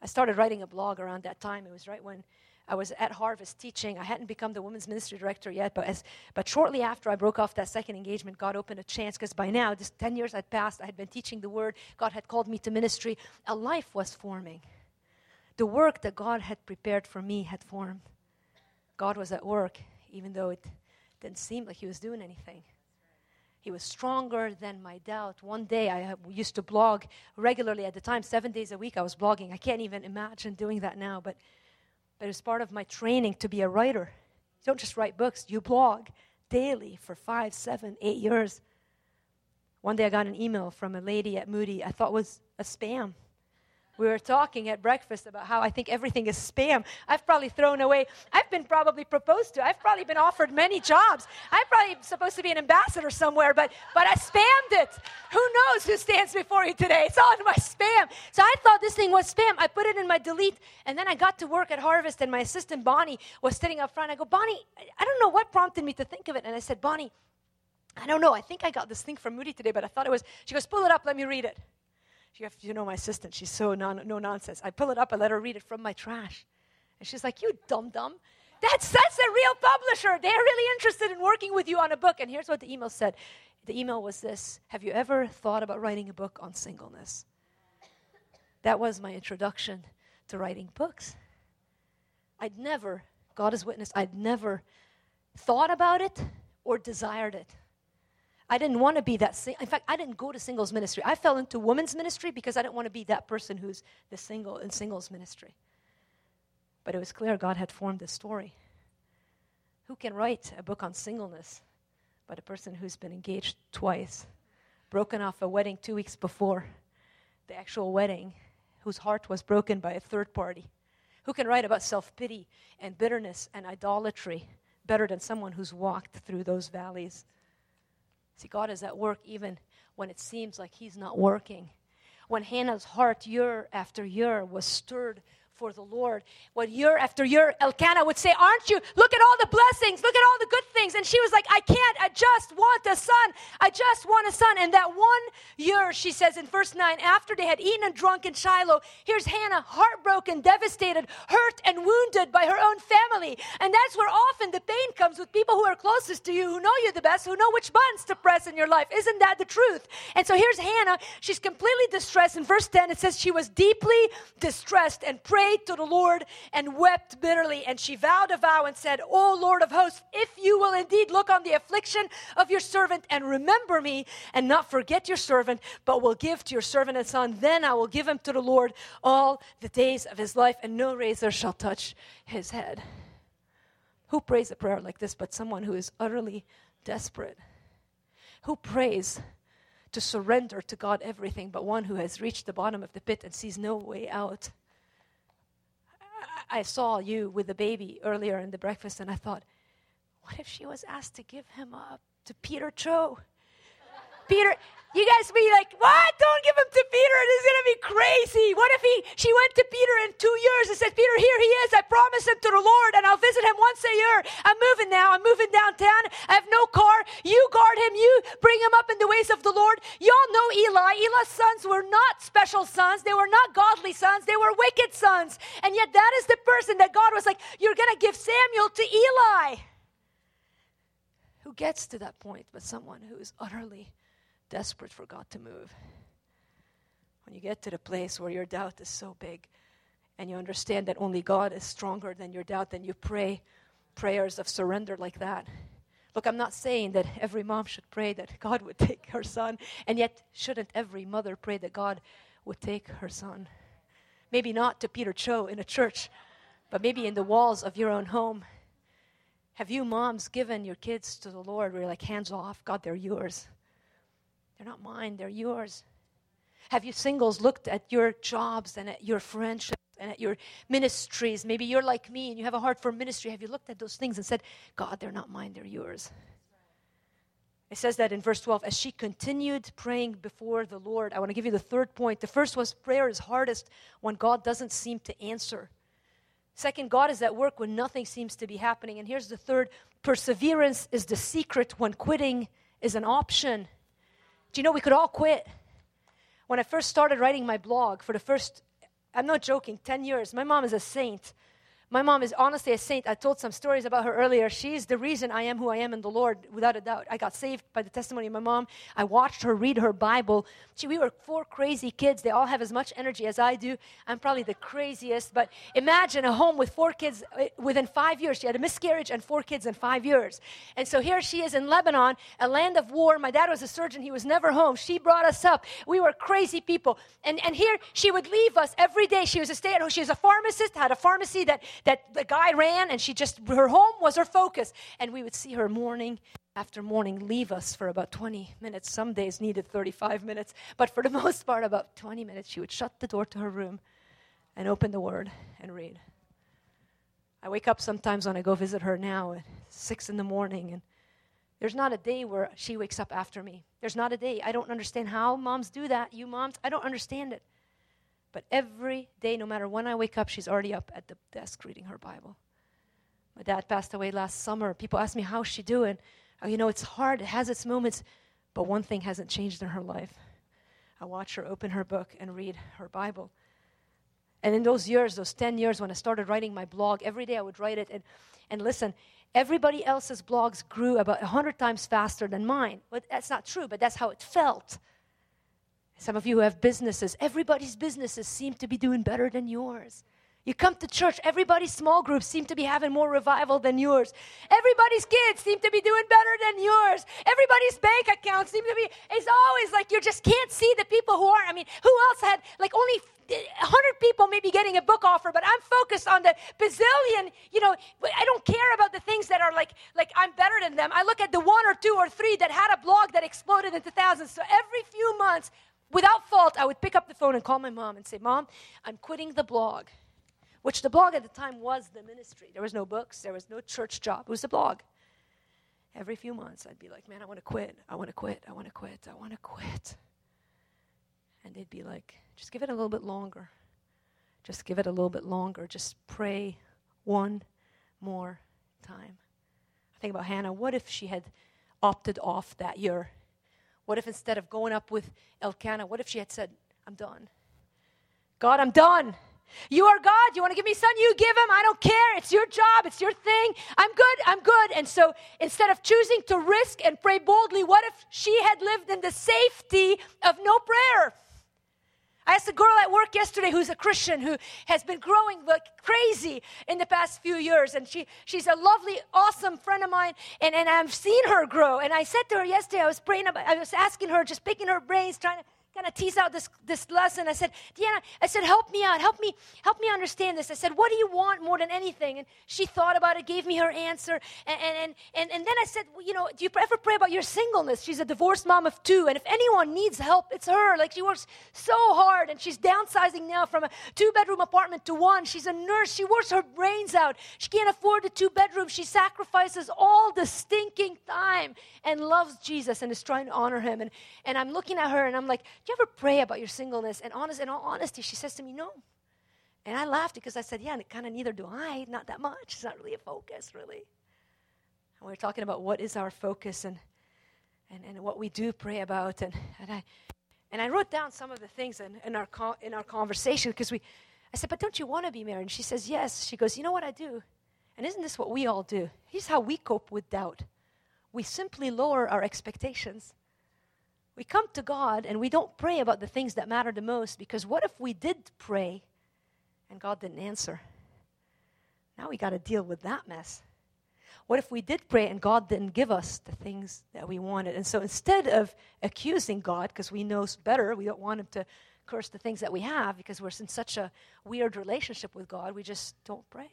I started writing a blog around that time. It was right when I was at Harvest teaching. I hadn't become the women's ministry director yet, but shortly after I broke off that second engagement, God opened a chance, because by now, just 10 years had passed. I had been teaching the word. God had called me to ministry. A life was forming. The work that God had prepared for me had formed. God was at work, even though it didn't seem like he was doing anything. He was stronger than my doubt. One day, I used to blog regularly at the time, 7 days a week I was blogging. I can't even imagine doing that now, but it was part of my training to be a writer. You don't just write books. You blog daily for 5, 7, 8 years. One day I got an email from a lady at Moody I thought was a spam. We were talking at breakfast about how I think everything is spam. I've probably thrown away. I've been probably proposed to. I've probably been offered many jobs. I'm probably supposed to be an ambassador somewhere, but I spammed it. Who knows who stands before you today? It's all in my spam. So I thought this thing was spam. I put it in my delete, and then I got to work at Harvest, and my assistant, Bonnie, was sitting up front. I go, Bonnie, I don't know what prompted me to think of it. And I said, Bonnie, I don't know. I think I got this thing from Moody today, but I thought it was. She goes, pull it up. Let me read it. You know my assistant. She's so no nonsense. I pull it up. I let her read it from my trash. And she's like, you dum-dum. That's a real publisher. They're really interested in working with you on a book. And here's what the email said. The email was this. Have you ever thought about writing a book on singleness? That was my introduction to writing books. God is witness, I'd never thought about it or desired it. I didn't want to be that. In fact, I didn't go to singles ministry. I fell into women's ministry because I didn't want to be that person who's the single in singles ministry. But it was clear God had formed this story. Who can write a book on singleness but a person who's been engaged twice, broken off a wedding 2 weeks before the actual wedding, whose heart was broken by a third party? Who can write about self-pity and bitterness and idolatry better than someone who's walked through those valleys? See, God is at work even when it seems like he's not working. When Hannah's heart year after year was stirred for the Lord, when year after year Elkanah would say, aren't you, look at all the blessings, look at all the good things. And she was like, I can't, I just want a son. I just want a son. And that 1 year, she says in verse 9, after they had eaten and drunk in Shiloh, here's Hannah heartbroken, devastated, hurt and wounded by her own family. And that's where often the pain comes with people who are closest to you, who know you the best, who know which buttons to press in your life. Isn't that the truth? And so here's Hannah. She's completely distressed. In verse 10, it says she was deeply distressed and prayed to the Lord and wept bitterly, and she vowed a vow and said, O Lord of hosts, if you will indeed look on the affliction of your servant and remember me and not forget your servant, but will give to your servant a son, then I will give him to the Lord all the days of his life, and no razor shall touch his head. Who prays a prayer like this but someone who is utterly desperate? Who prays to surrender to God everything but one who has reached the bottom of the pit and sees no way out? I saw you with the baby earlier in the breakfast, and I thought, what if she was asked to give him up to Peter Cho? Peter, you guys be like, what? Don't give him to Peter. This is going to be crazy. What if she went to Peter in 2 years and said, Peter, here he is. I promised him to the Lord, and I'll visit him once a year. I'm moving now. I'm moving downtown. I have no car. You guard him. You bring him up in the ways of the Lord. Y'all know Eli. Eli's sons were not special sons. They were not godly sons. They were wicked sons. And yet that is the person that God was like, you're going to give Samuel to Eli. Who gets to that point but someone who is utterly desperate for God to move? When you get to the place where your doubt is so big and you understand that only God is stronger than your doubt, then you pray prayers of surrender like that. Look, I'm not saying that every mom should pray that God would take her son, and yet shouldn't every mother pray that God would take her son? Maybe not to Peter Cho in a church, but maybe in the walls of your own home. Have you moms given your kids to the Lord where you're like, hands off, God, they're yours? They're not mine, they're yours. Have you singles looked at your jobs and at your friendships and at your ministries? Maybe you're like me and you have a heart for ministry. Have you looked at those things and said, God, they're not mine, they're yours? It says that in verse 12, as she continued praying before the Lord. I want to give you the third point. The first was prayer is hardest when God doesn't seem to answer. Second, God is at work when nothing seems to be happening. And here's the third, perseverance is the secret when quitting is an option. Do you know we could all quit? When I first started writing my blog for the first, I'm not joking, 10 years, my mom is a saint. My mom is honestly a saint. I told some stories about her earlier. She's the reason I am who I am in the Lord, without a doubt. I got saved by the testimony of my mom. I watched her read her Bible. We were four crazy kids. They all have as much energy as I do. I'm probably the craziest. But imagine a home with four kids within 5 years. She had a miscarriage and four kids in 5 years. And so here she is in Lebanon, a land of war. My dad was a surgeon. He was never home. She brought us up. We were crazy people. And here she would leave us every day. She was a stay-at-home. She was a pharmacist, had a pharmacy that the guy ran, and her home was her focus. And we would see her morning after morning leave us for about 20 minutes. Some days needed 35 minutes, but for the most part, about 20 minutes, she would shut the door to her room and open the Word and read. I wake up sometimes when I go visit her now at 6 in the morning, and there's not a day where she wakes up after me. There's not a day. I don't understand how moms do that. You moms, I don't understand it. But every day, no matter when I wake up, she's already up at the desk reading her Bible. My dad passed away last summer. People ask me, how's she doing? Oh, it's hard. It has its moments. But one thing hasn't changed in her life. I watch her open her book and read her Bible. And in those years, those 10 years when I started writing my blog, every day I would write it. And listen, everybody else's blogs grew about 100 times faster than mine. But that's not true, but that's how it felt. Some of you who have businesses, everybody's businesses seem to be doing better than yours. You come to church, everybody's small groups seem to be having more revival than yours. Everybody's kids seem to be doing better than yours. Everybody's bank account seems to be, it's always like you just can't see the people who aren't. I mean, who else had, like only 100 people maybe getting a book offer, but I'm focused on the bazillion, I don't care about the things that are like I'm better than them. I look at the one or two or three that had a blog that exploded into thousands. So every few months, without fault, I would pick up the phone and call my mom and say, Mom, I'm quitting the blog, which the blog at the time was the ministry. There was no books. There was no church job. It was the blog. Every few months, I'd be like, man, I want to quit. I want to quit. I want to quit. I want to quit. And they'd be like, just give it a little bit longer. Just give it a little bit longer. Just pray one more time. I think about Hannah. What if she had opted off that year? What if instead of going up with Elkanah, what if she had said, I'm done. God, I'm done. You are God. You want to give me son? You give him. I don't care. It's your job. It's your thing. I'm good. I'm good. And so instead of choosing to risk and pray boldly, what if she had lived in the safety of no prayer? I asked a girl at work yesterday who's a Christian who has been growing like crazy in the past few years. And she's a lovely, awesome friend of mine. And I've seen her grow. And I said to her yesterday, I was asking her, just picking her brains, trying to kind of tease out this lesson. I said, Deanna, I said, help me out. Help me understand this. I said, what do you want more than anything? And she thought about it, gave me her answer. And then I said, do you ever pray about your singleness? She's a divorced mom of two. And if anyone needs help, it's her. Like she works so hard and she's downsizing now from a 2-bedroom apartment to one. She's a nurse. She works her brains out. She can't afford the 2-bedroom. She sacrifices all the stinking time and loves Jesus and is trying to honor him. And I'm looking at her and I'm like, do you ever pray about your singleness? And in all honesty, she says to me, no. And I laughed because I said, yeah, and kind of neither do I, not that much. It's not really a focus, really. And we were talking about what is our focus and what we do pray about. And I wrote down some of the things in our conversation because I said, but don't you want to be married? And she says, yes. She goes, you know what I do? And isn't this what we all do? Here's how we cope with doubt. We simply lower our expectations. We come to God and we don't pray about the things that matter the most because what if we did pray and God didn't answer? Now we got to deal with that mess. What if we did pray and God didn't give us the things that we wanted? And so instead of accusing God because we know better, we don't want him to curse the things that we have because we're in such a weird relationship with God, we just don't pray.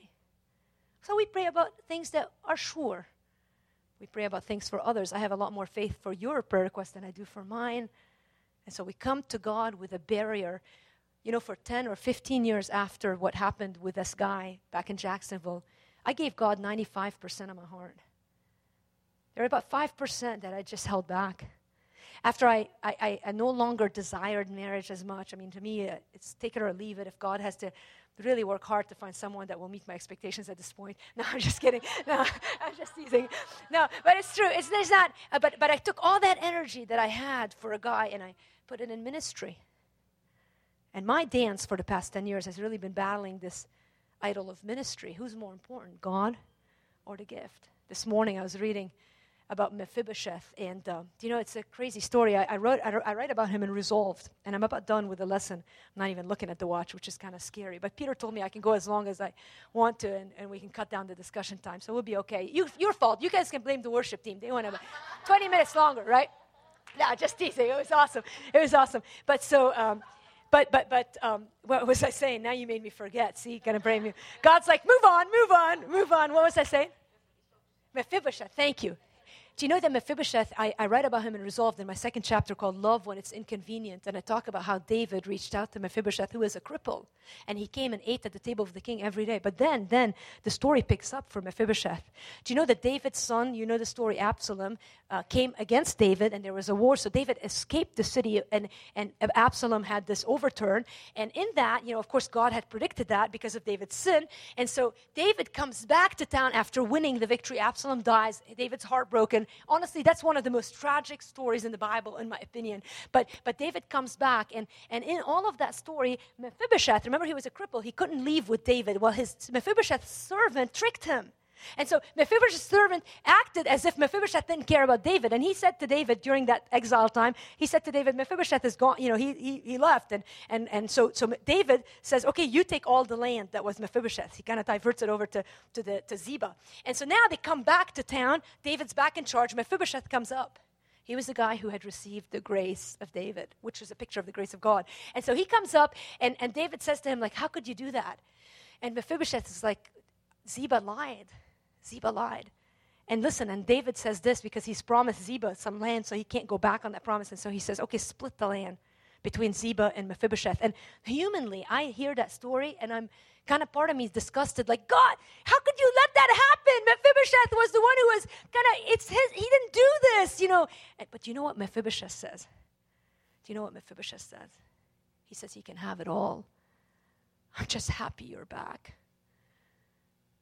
So we pray about things that are sure. We pray about things for others. I have a lot more faith for your prayer request than I do for mine. And so we come to God with a barrier. You know, for 10 or 15 years after what happened with this guy back in Jacksonville, I gave God 95% of my heart. There were about 5% that I just held back. After I no longer desired marriage as much. I mean, to me, it's take it or leave it. If God has to really work hard to find someone that will meet my expectations at this point. No, I'm just kidding. No, I'm just teasing. No, but it's true. There's not. But I took all that energy that I had for a guy and I put it in ministry. And my dance for the past 10 years has really been battling this idol of ministry. Who's more important, God or the gift? This morning I was reading about Mephibosheth, and it's a crazy story. I write about him in Resolved, and I'm about done with the lesson. I'm not even looking at the watch, which is kind of scary. But Peter told me I can go as long as I want to, and we can cut down the discussion time, so we'll be okay. Your fault. You guys can blame the worship team. They went about 20 minutes longer, right? No, just teasing. It was awesome. But so, what was I saying? Now you made me forget. See, gonna blame you. God's like, move on. What was I saying? Mephibosheth. Thank you. Do you know that Mephibosheth, I write about him in Resolved in my second chapter called Love When It's Inconvenient, and I talk about how David reached out to Mephibosheth, who was a cripple, and he came and ate at the table of the king every day. But then the story picks up for Mephibosheth. Do you know that David's son, you know the story, Absalom, came against David, and there was a war, so David escaped the city, and Absalom had this overturn, and in that, you know, of course, God had predicted that because of David's sin, and so David comes back to town after winning the victory. Absalom dies, David's heartbroken. Honestly, that's one of the most tragic stories in the Bible, in my opinion. But David comes back, and in all of that story, Mephibosheth, remember he was a cripple. He couldn't leave with David. Well, Mephibosheth's servant tricked him. And so Mephibosheth's servant acted as if Mephibosheth didn't care about David. And he said to David during that exile time, Mephibosheth is gone. You know, he left. And so David says, okay, you take all the land that was Mephibosheth. He kind of diverts it over to Ziba. And so now they come back to town. David's back in charge. Mephibosheth comes up. He was the guy who had received the grace of David, which was a picture of the grace of God. And so he comes up, and David says to him, like, how could you do that? And Mephibosheth is like, Ziba lied. And listen, and David says this because he's promised Ziba some land, so he can't go back on that promise. And so he says, okay, split the land between Ziba and Mephibosheth. And humanly, I hear that story, and I'm kind of, part of me is disgusted. Like, God, how could you let that happen? Mephibosheth was the one who was kind of, he didn't do this, you know. But you know what Mephibosheth says? He says, you can have it all. I'm just happy you're back.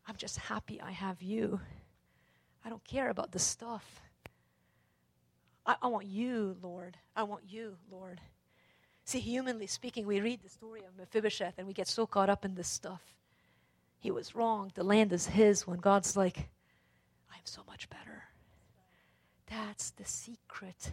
I'm just happy I have you. I don't care about the stuff. I want you, Lord. See, humanly speaking, we read the story of Mephibosheth and we get so caught up in this stuff. He was wrong. The land is his, when God's like, I am so much better. That's the secret.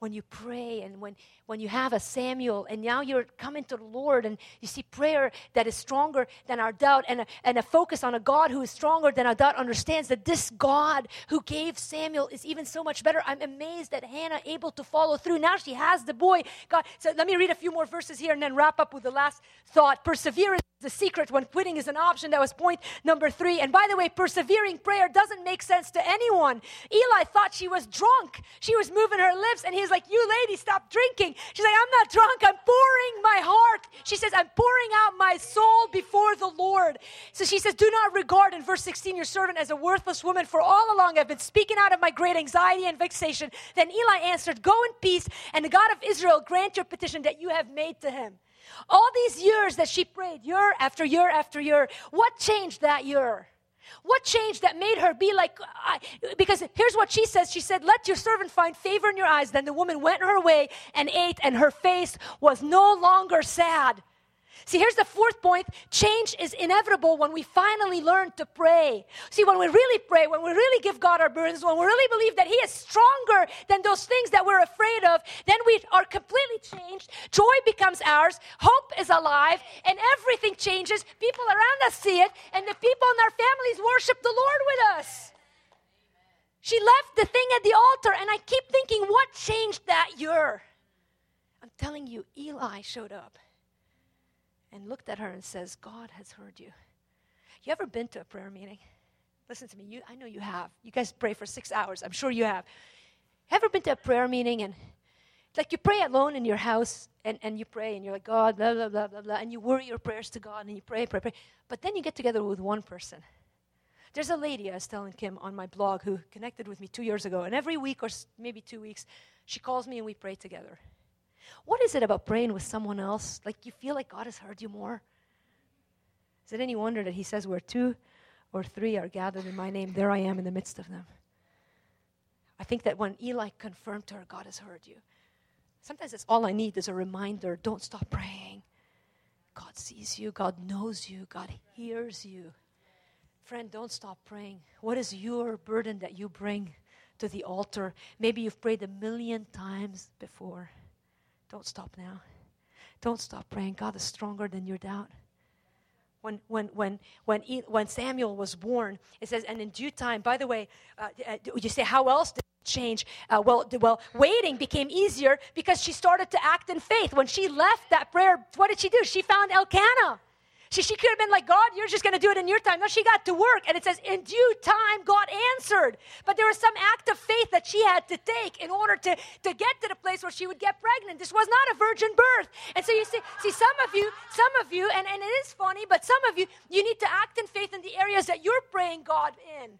When you pray and when you have a Samuel and now you're coming to the Lord and you see prayer that is stronger than our doubt and a focus on a God who is stronger than our doubt understands that this God who gave Samuel is even so much better. I'm amazed that Hannah able to follow through. Now she has the boy. God, so let me read a few more verses here and then wrap up with the last thought. Perseverance is the secret when quitting is an option. That was point number 3. And by the way, persevering prayer doesn't make sense to anyone. Eli thought she was drunk. She was moving her lips and he's like, you lady, stop drinking. She's like, I'm not drunk. I'm pouring my heart. She says, I'm pouring out my soul before the Lord. So she says, do not regard, in verse 16, your servant as a worthless woman, for all along I've been speaking out of my great anxiety and vexation. Then Eli answered, go in peace, and the God of Israel grant your petition that you have made to him. All these years that she prayed, year after year after year, what changed that year? What changed that made her be like, because here's what she says. She said, let your servant find favor in your eyes. Then the woman went her way and ate, and her face was no longer sad. See, here's the fourth point. Change is inevitable when we finally learn to pray. See, when we really pray, when we really give God our burdens, when we really believe that He is stronger than those things that we're afraid of, then we are completely changed. Joy becomes ours. Hope is alive. And everything changes. People around us see it. And the people in our families worship the Lord with us. She left the thing at the altar. And I keep thinking, what changed that year? I'm telling you, Eli showed up and looked at her and says, God has heard you. You ever been to a prayer meeting? Listen to me. I know you have. You guys pray for 6 hours. I'm sure you have. Ever been to a prayer meeting and like you pray alone in your house and you pray and you're like, God, blah, blah, blah, blah, blah, and you worry your prayers to God and you pray. But then you get together with one person. There's a lady I was telling Kim on my blog who connected with me 2 years ago, and every week or maybe 2 weeks, she calls me and we pray together. What is it about praying with someone else? Like you feel like God has heard you more? Is it any wonder that he says where 2 or 3 are gathered in my name, there I am in the midst of them? I think that when Eli confirmed to her, God has heard you. Sometimes that's all I need is a reminder, don't stop praying. God sees you, God knows you, God hears you. Friend, don't stop praying. What is your burden that you bring to the altar? Maybe you've prayed 1,000,000 times before. Don't stop now. Don't stop praying. God is stronger than your doubt. When Samuel was born, it says, and in due time, by the way, you say, how else did it change? Well, waiting became easier because she started to act in faith. When she left that prayer, what did she do? She found Elkanah. She could have been like, God, you're just going to do it in your time. No, she got to work. And it says, in due time, God answered. But there was some act of faith that she had to take in order to get to the place where she would get pregnant. This was not a virgin birth. And so you see, some of you, and it is funny, but some of you, you need to act in faith in the areas that you're praying God in.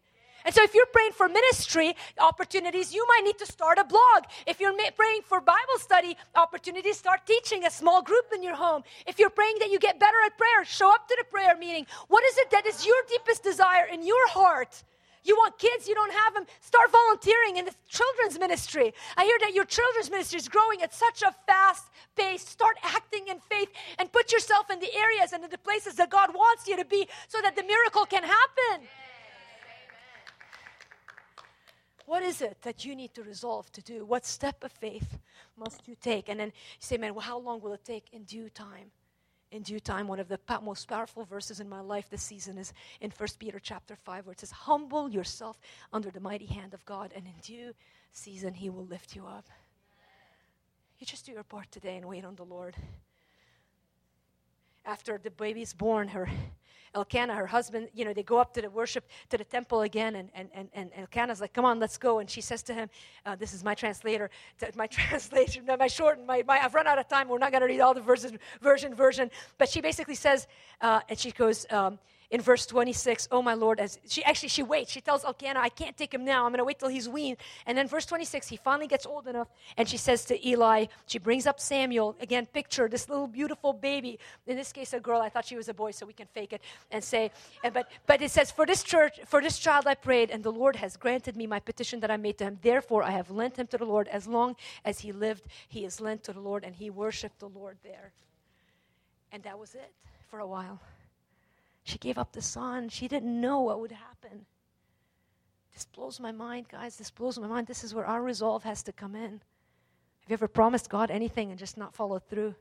And so if you're praying for ministry opportunities, you might need to start a blog. If you're praying for Bible study opportunities, start teaching a small group in your home. If you're praying that you get better at prayer, show up to the prayer meeting. What is it that is your deepest desire in your heart? You want kids, you don't have them. Start volunteering in the children's ministry. I hear that your children's ministry is growing at such a fast pace. Start acting in faith and put yourself in the areas and in the places that God wants you to be so that the miracle can happen. What is it that you need to resolve to do? What step of faith must you take? And then you say, man, well, how long will it take? In due time. In due time, one of the most powerful verses in my life this season is in First Peter chapter 5, where it says, humble yourself under the mighty hand of God, and in due season he will lift you up. You just do your part today and wait on the Lord. After the baby's born, Elkanah, her husband, they go up to the worship, to the temple again, and Elkanah's like, come on, let's go. And she says to him, this is my translator, my translation, my shortened, I've run out of time, we're not going to read all the verses, version. But she basically says, and she goes, in verse 26, oh my Lord, as she waits. She tells Elkanah, I can't take him now. I'm going to wait till he's weaned. And then verse 26, he finally gets old enough, and she says to Eli, she brings up Samuel. Again, picture this little beautiful baby. In this case, a girl. I thought she was a boy, so we can fake it and say. But it says, for this child I prayed, and the Lord has granted me my petition that I made to him. Therefore, I have lent him to the Lord. As long as he lived, he is lent to the Lord, and he worshipped the Lord there. And that was it for a while. She gave up the son. She didn't know what would happen. This blows my mind, guys. This blows my mind. This is where our resolve has to come in. Have you ever promised God anything and just not followed through?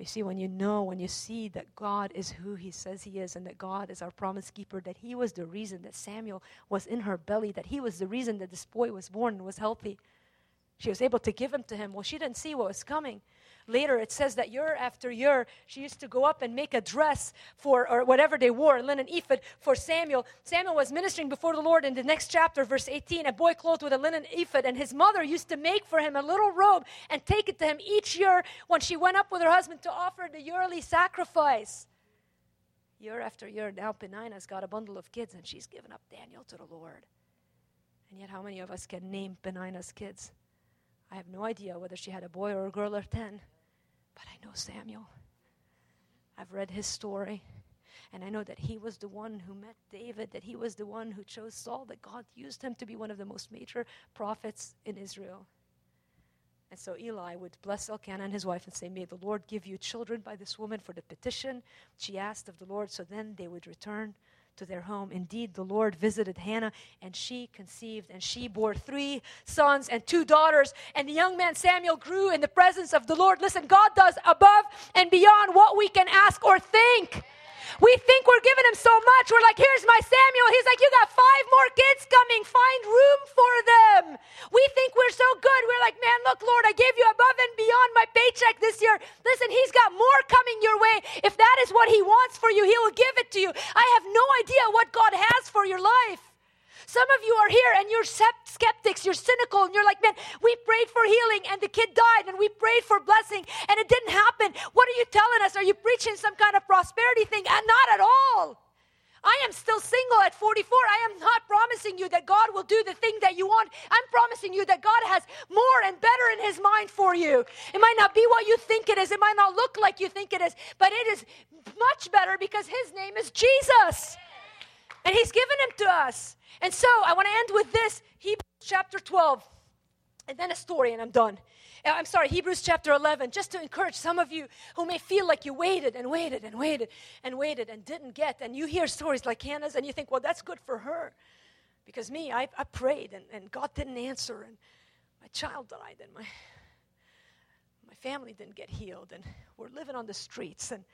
You see, when you see that God is who he says he is, and that God is our promise keeper, that he was the reason that Samuel was in her belly, that he was the reason that this boy was born and was healthy. She was able to give him to him. Well, she didn't see what was coming. Later, it says that year after year, she used to go up and make a dress or whatever they wore, a linen ephod for Samuel. Samuel was ministering before the Lord in the next chapter, verse 18, a boy clothed with a linen ephod, and his mother used to make for him a little robe and take it to him each year when she went up with her husband to offer the yearly sacrifice. Year after year, now Peninnah's got a bundle of kids, and she's given up Daniel to the Lord. And yet, how many of us can name Peninnah's kids? I have no idea whether she had a boy or a girl or 10, but I know Samuel. I've read his story, and I know that he was the one who met David, that he was the one who chose Saul, that God used him to be one of the most major prophets in Israel. And so Eli would bless Elkanah and his wife and say, may the Lord give you children by this woman for the petition she asked of the Lord. So then they would return to their home. Indeed, the Lord visited Hannah, and she conceived, and she bore 3 sons and 2 daughters, and the young man Samuel grew in the presence of the Lord. Listen, God does above and beyond what we can ask or think. We think we're giving him so much. We're like, here's my Samuel. He's like, you got 5 more kids coming. Find room for them. We think we're so good. We're like, man, look, Lord, I gave you above and beyond my paycheck this year. Listen, he's got more coming your way. If that is what he wants for you, he will give it to you. I have no idea what God has for your life. Some of you are here and you're skeptics, you're cynical, and you're like, man, we prayed for healing and the kid died, and we prayed for blessing and it didn't happen. What are you telling us? Are you preaching some kind of prosperity thing? And not at all. I am still single at 44. I am not promising you that God will do the thing that you want. I'm promising you that God has more and better in His mind for you. It might not be what you think it is. It might not look like you think it is. But it is much better because His name is Jesus. And He's given Him to us. And so I want to end with this, Hebrews chapter 12. And then a story, and I'm done. I'm sorry, Hebrews chapter 11, just to encourage some of you who may feel like you waited and waited and waited and waited and didn't get. And you hear stories like Hannah's, and you think, well, that's good for her. Because me, I prayed, and God didn't answer, and my child died, and my family didn't get healed, and we're living on the streets. And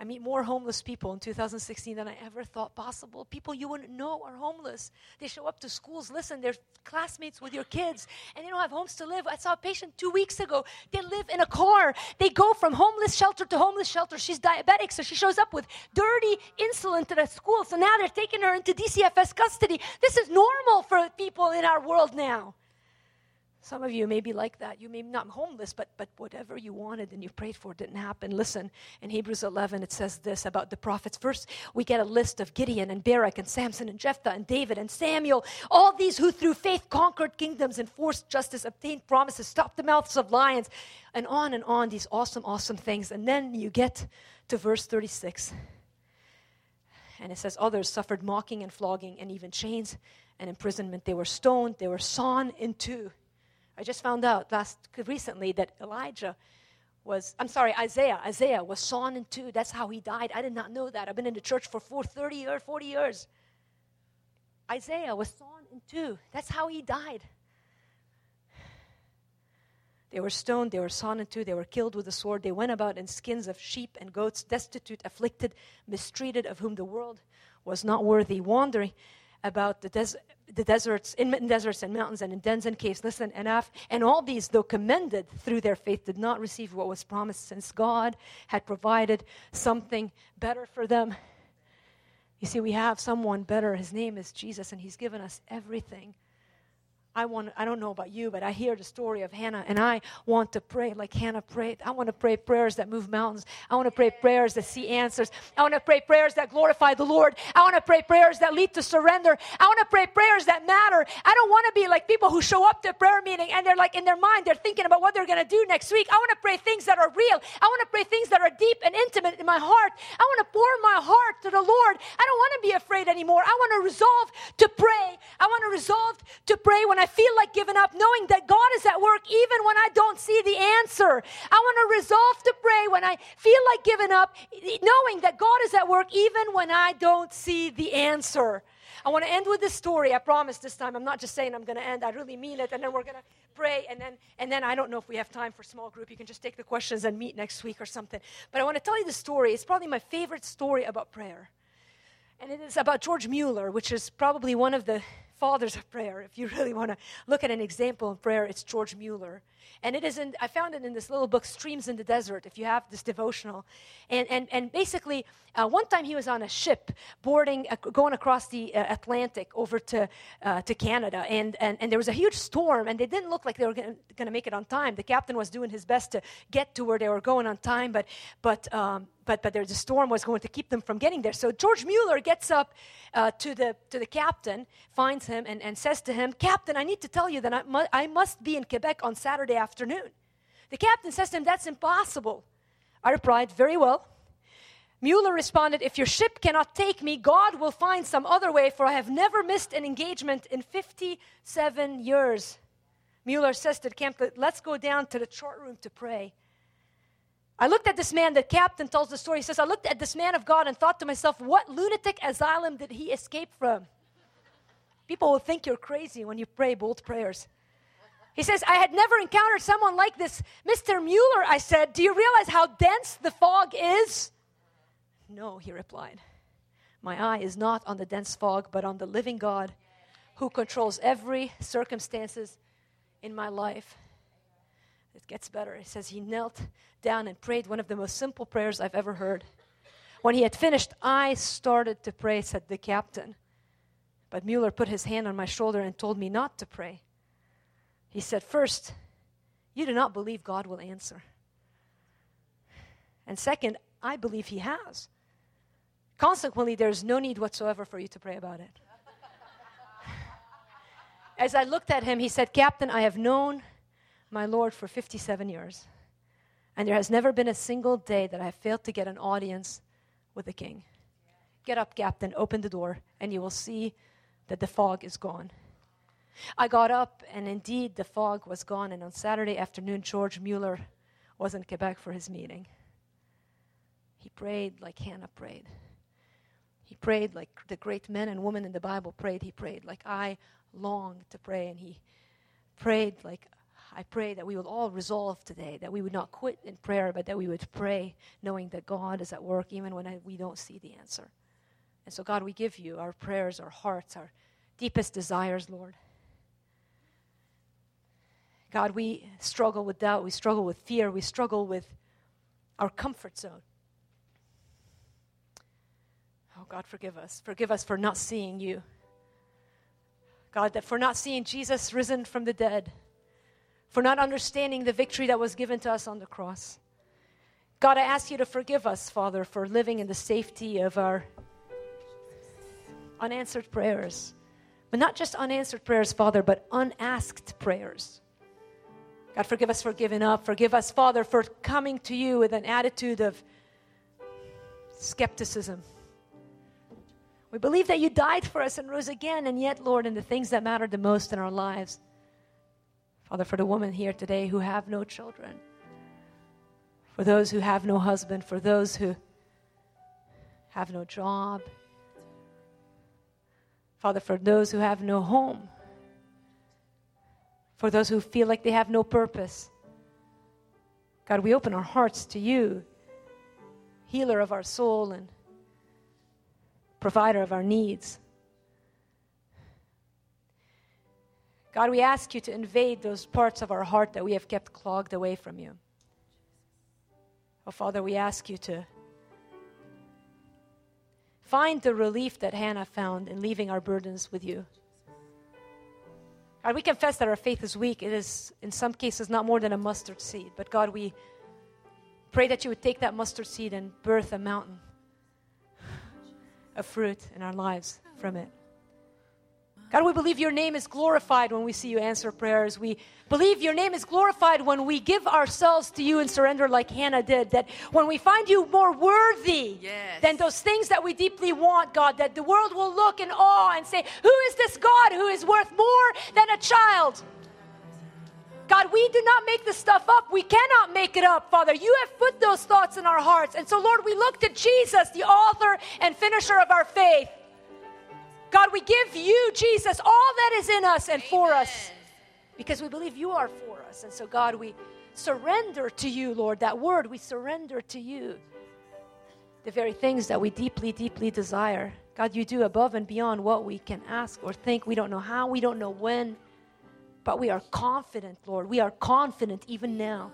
I meet more homeless people in 2016 than I ever thought possible. People you wouldn't know are homeless. They show up to schools. Listen, they're classmates with your kids, and they don't have homes to live. I saw a patient 2 weeks ago. They live in a car. They go from homeless shelter to homeless shelter. She's diabetic, so she shows up with dirty insulin to the school. So now they're taking her into DCFS custody. This is normal for people in our world now. Some of you may be like that. You may not be homeless, but whatever you wanted and you prayed for didn't happen. Listen, in Hebrews 11, it says this about the prophets. First, we get a list of Gideon and Barak and Samson and Jephthah and David and Samuel, all these who through faith conquered kingdoms, enforced justice, obtained promises, stopped the mouths of lions, and on, these awesome, awesome things. And then you get to verse 36. And it says, others suffered mocking and flogging and even chains and imprisonment. They were stoned. They were sawn in two. I just found out recently that Isaiah was sawn in two. That's how he died. I did not know that. I've been in the church for 30 or 40 years. Isaiah was sawn in two. That's how he died. They were stoned. They were sawn in two. They were killed with a sword. They went about in skins of sheep and goats, destitute, afflicted, mistreated, of whom the world was not worthy, wandering about the deserts, in deserts and mountains and in dens and caves. Listen, and all these, though commended through their faith, did not receive what was promised, since God had provided something better for them. You see, we have someone better. His name is Jesus, and He's given us everything. I don't know about you, but I hear the story of Hannah, and I want to pray like Hannah prayed. I want to pray prayers that move mountains. I want to pray prayers that see answers. I want to pray prayers that glorify the Lord. I want to pray prayers that lead to surrender. I want to pray prayers that matter. I don't want to be like people who show up to prayer meeting, and they're like in their mind, they're thinking about what they're going to do next week. I want to pray things that are real. I want to pray things that are deep and intimate in my heart. I want to pour my heart to the Lord. I don't want to be afraid anymore. I want to resolve to pray. I want to resolve to pray when I feel like giving up, knowing that God is at work even when I don't see the answer. I want to resolve to pray when I feel like giving up, knowing that God is at work even when I don't see the answer. I want to end with this story. I promise this time I'm not just saying I'm going to end. I really mean it. And then we're going to pray. And then I don't know if we have time for small group. You can just take the questions and meet next week or something. But I want to tell you the story. It's probably my favorite story about prayer. And it is about George Mueller, which is probably one of the fathers of prayer. If you really want to look at an example of prayer, it's George Mueller. And it is I found it in this little book, Streams in the Desert, if you have this devotional. And basically, one time he was on a ship boarding, going across the Atlantic over to Canada. And there was a huge storm, and they didn't look like they were going to make it on time. The captain was doing his best to get to where they were going on time, but the storm was going to keep them from getting there. So George Mueller gets up to the captain, finds him, and says to him, "Captain, I need to tell you that I must be in Quebec on Saturday afternoon." The captain says to him, "That's impossible." I replied, "Very well." Mueller responded, "If your ship cannot take me, God will find some other way, for I have never missed an engagement in 57 years. Mueller says to the captain, "Let's go down to the chart room to pray." I looked at this man. The captain tells the story. He says, "I looked at this man of God and thought to myself, what lunatic asylum did he escape from?" People will think you're crazy when you pray bold prayers. He says, "I had never encountered someone like this. Mr. Mueller," I said, "do you realize how dense the fog is?" "No," he replied. "My eye is not on the dense fog, but on the living God who controls every circumstances in my life." It gets better. It says he knelt down and prayed one of the most simple prayers I've ever heard. "When he had finished, I started to pray," said the captain. But Mueller put his hand on my shoulder and told me not to pray. He said, first, you do not believe God will answer. And second, I believe he has. Consequently, there is no need whatsoever for you to pray about it. As I looked at him, he said, Captain, I have known my Lord for 57 years, and there has never been a single day that I have failed to get an audience with the king. Get up, Captain, open the door, and you will see that the fog is gone. I got up, and indeed, the fog was gone, and on Saturday afternoon, George Mueller was in Quebec for his meeting. He prayed like Hannah prayed. He prayed like the great men and women in the Bible prayed. He prayed like I longed to pray, and he prayed like I pray that we will all resolve today, that we would not quit in prayer, but that we would pray knowing that God is at work even when we don't see the answer. And so, God, we give you our prayers, our hearts, our deepest desires, Lord. God, we struggle with doubt. We struggle with fear. We struggle with our comfort zone. Oh, God, forgive us. Forgive us for not seeing you. God, that for not seeing Jesus risen from the dead, for not understanding the victory that was given to us on the cross. God, I ask you to forgive us, Father, for living in the safety of our unanswered prayers. But not just unanswered prayers, Father, but unasked prayers. God, forgive us for giving up. Forgive us, Father, for coming to you with an attitude of skepticism. We believe that you died for us and rose again, and yet, Lord, in the things that matter the most in our lives, Father, for the women here today who have no children, for those who have no husband, for those who have no job, Father, for those who have no home, for those who feel like they have no purpose. God, we open our hearts to you, healer of our soul and provider of our needs. God, we ask you to invade those parts of our heart that we have kept clogged away from you. Oh, Father, we ask you to find the relief that Hannah found in leaving our burdens with you. God, we confess that our faith is weak. It is, in some cases, not more than a mustard seed. But God, we pray that you would take that mustard seed and birth a mountain of fruit in our lives from it. God, we believe your name is glorified when we see you answer prayers. We believe your name is glorified when we give ourselves to you and surrender like Hannah did. That when we find you more worthy than those things that we deeply want, God, that the world will look in awe and say, who is this God who is worth more than a child? God, we do not make this stuff up. We cannot make it up, Father. You have put those thoughts in our hearts. And so, Lord, we look to Jesus, the author and finisher of our faith. God, we give you, Jesus, all that is in us and for us because we believe you are for us. And so, God, we surrender to you, Lord, that word. We surrender to you the very things that we deeply, deeply desire. God, you do above and beyond what we can ask or think. We don't know how. We don't know when. But we are confident, Lord. We are confident even now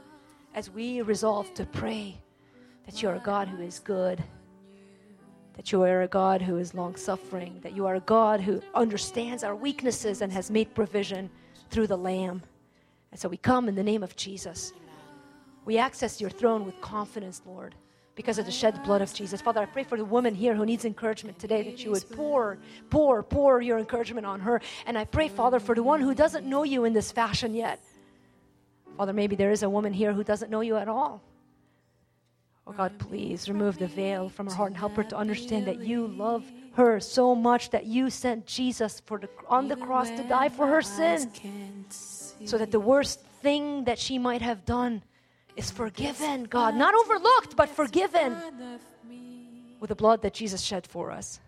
as we resolve to pray that you are a God who is good, that you are a God who is long-suffering, that you are a God who understands our weaknesses and has made provision through the Lamb. And so we come in the name of Jesus. We access your throne with confidence, Lord, because of the shed blood of Jesus. Father, I pray for the woman here who needs encouragement today, that you would pour your encouragement on her. And I pray, Father, for the one who doesn't know you in this fashion yet. Father, maybe there is a woman here who doesn't know you at all. Oh, God, please remove the veil from her heart and help her to understand that you love her so much that you sent Jesus on the cross to die for her sins so that the worst thing that she might have done is forgiven, God. Not overlooked, but forgiven with the blood that Jesus shed for us.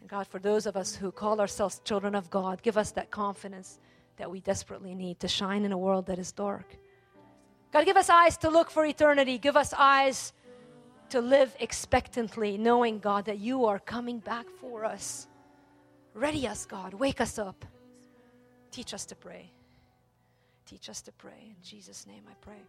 And God, for those of us who call ourselves children of God, give us that confidence that we desperately need to shine in a world that is dark. God, give us eyes to look for eternity. Give us eyes to live expectantly, knowing, God, that you are coming back for us. Ready us, God. Wake us up. Teach us to pray. Teach us to pray. In Jesus' name I pray.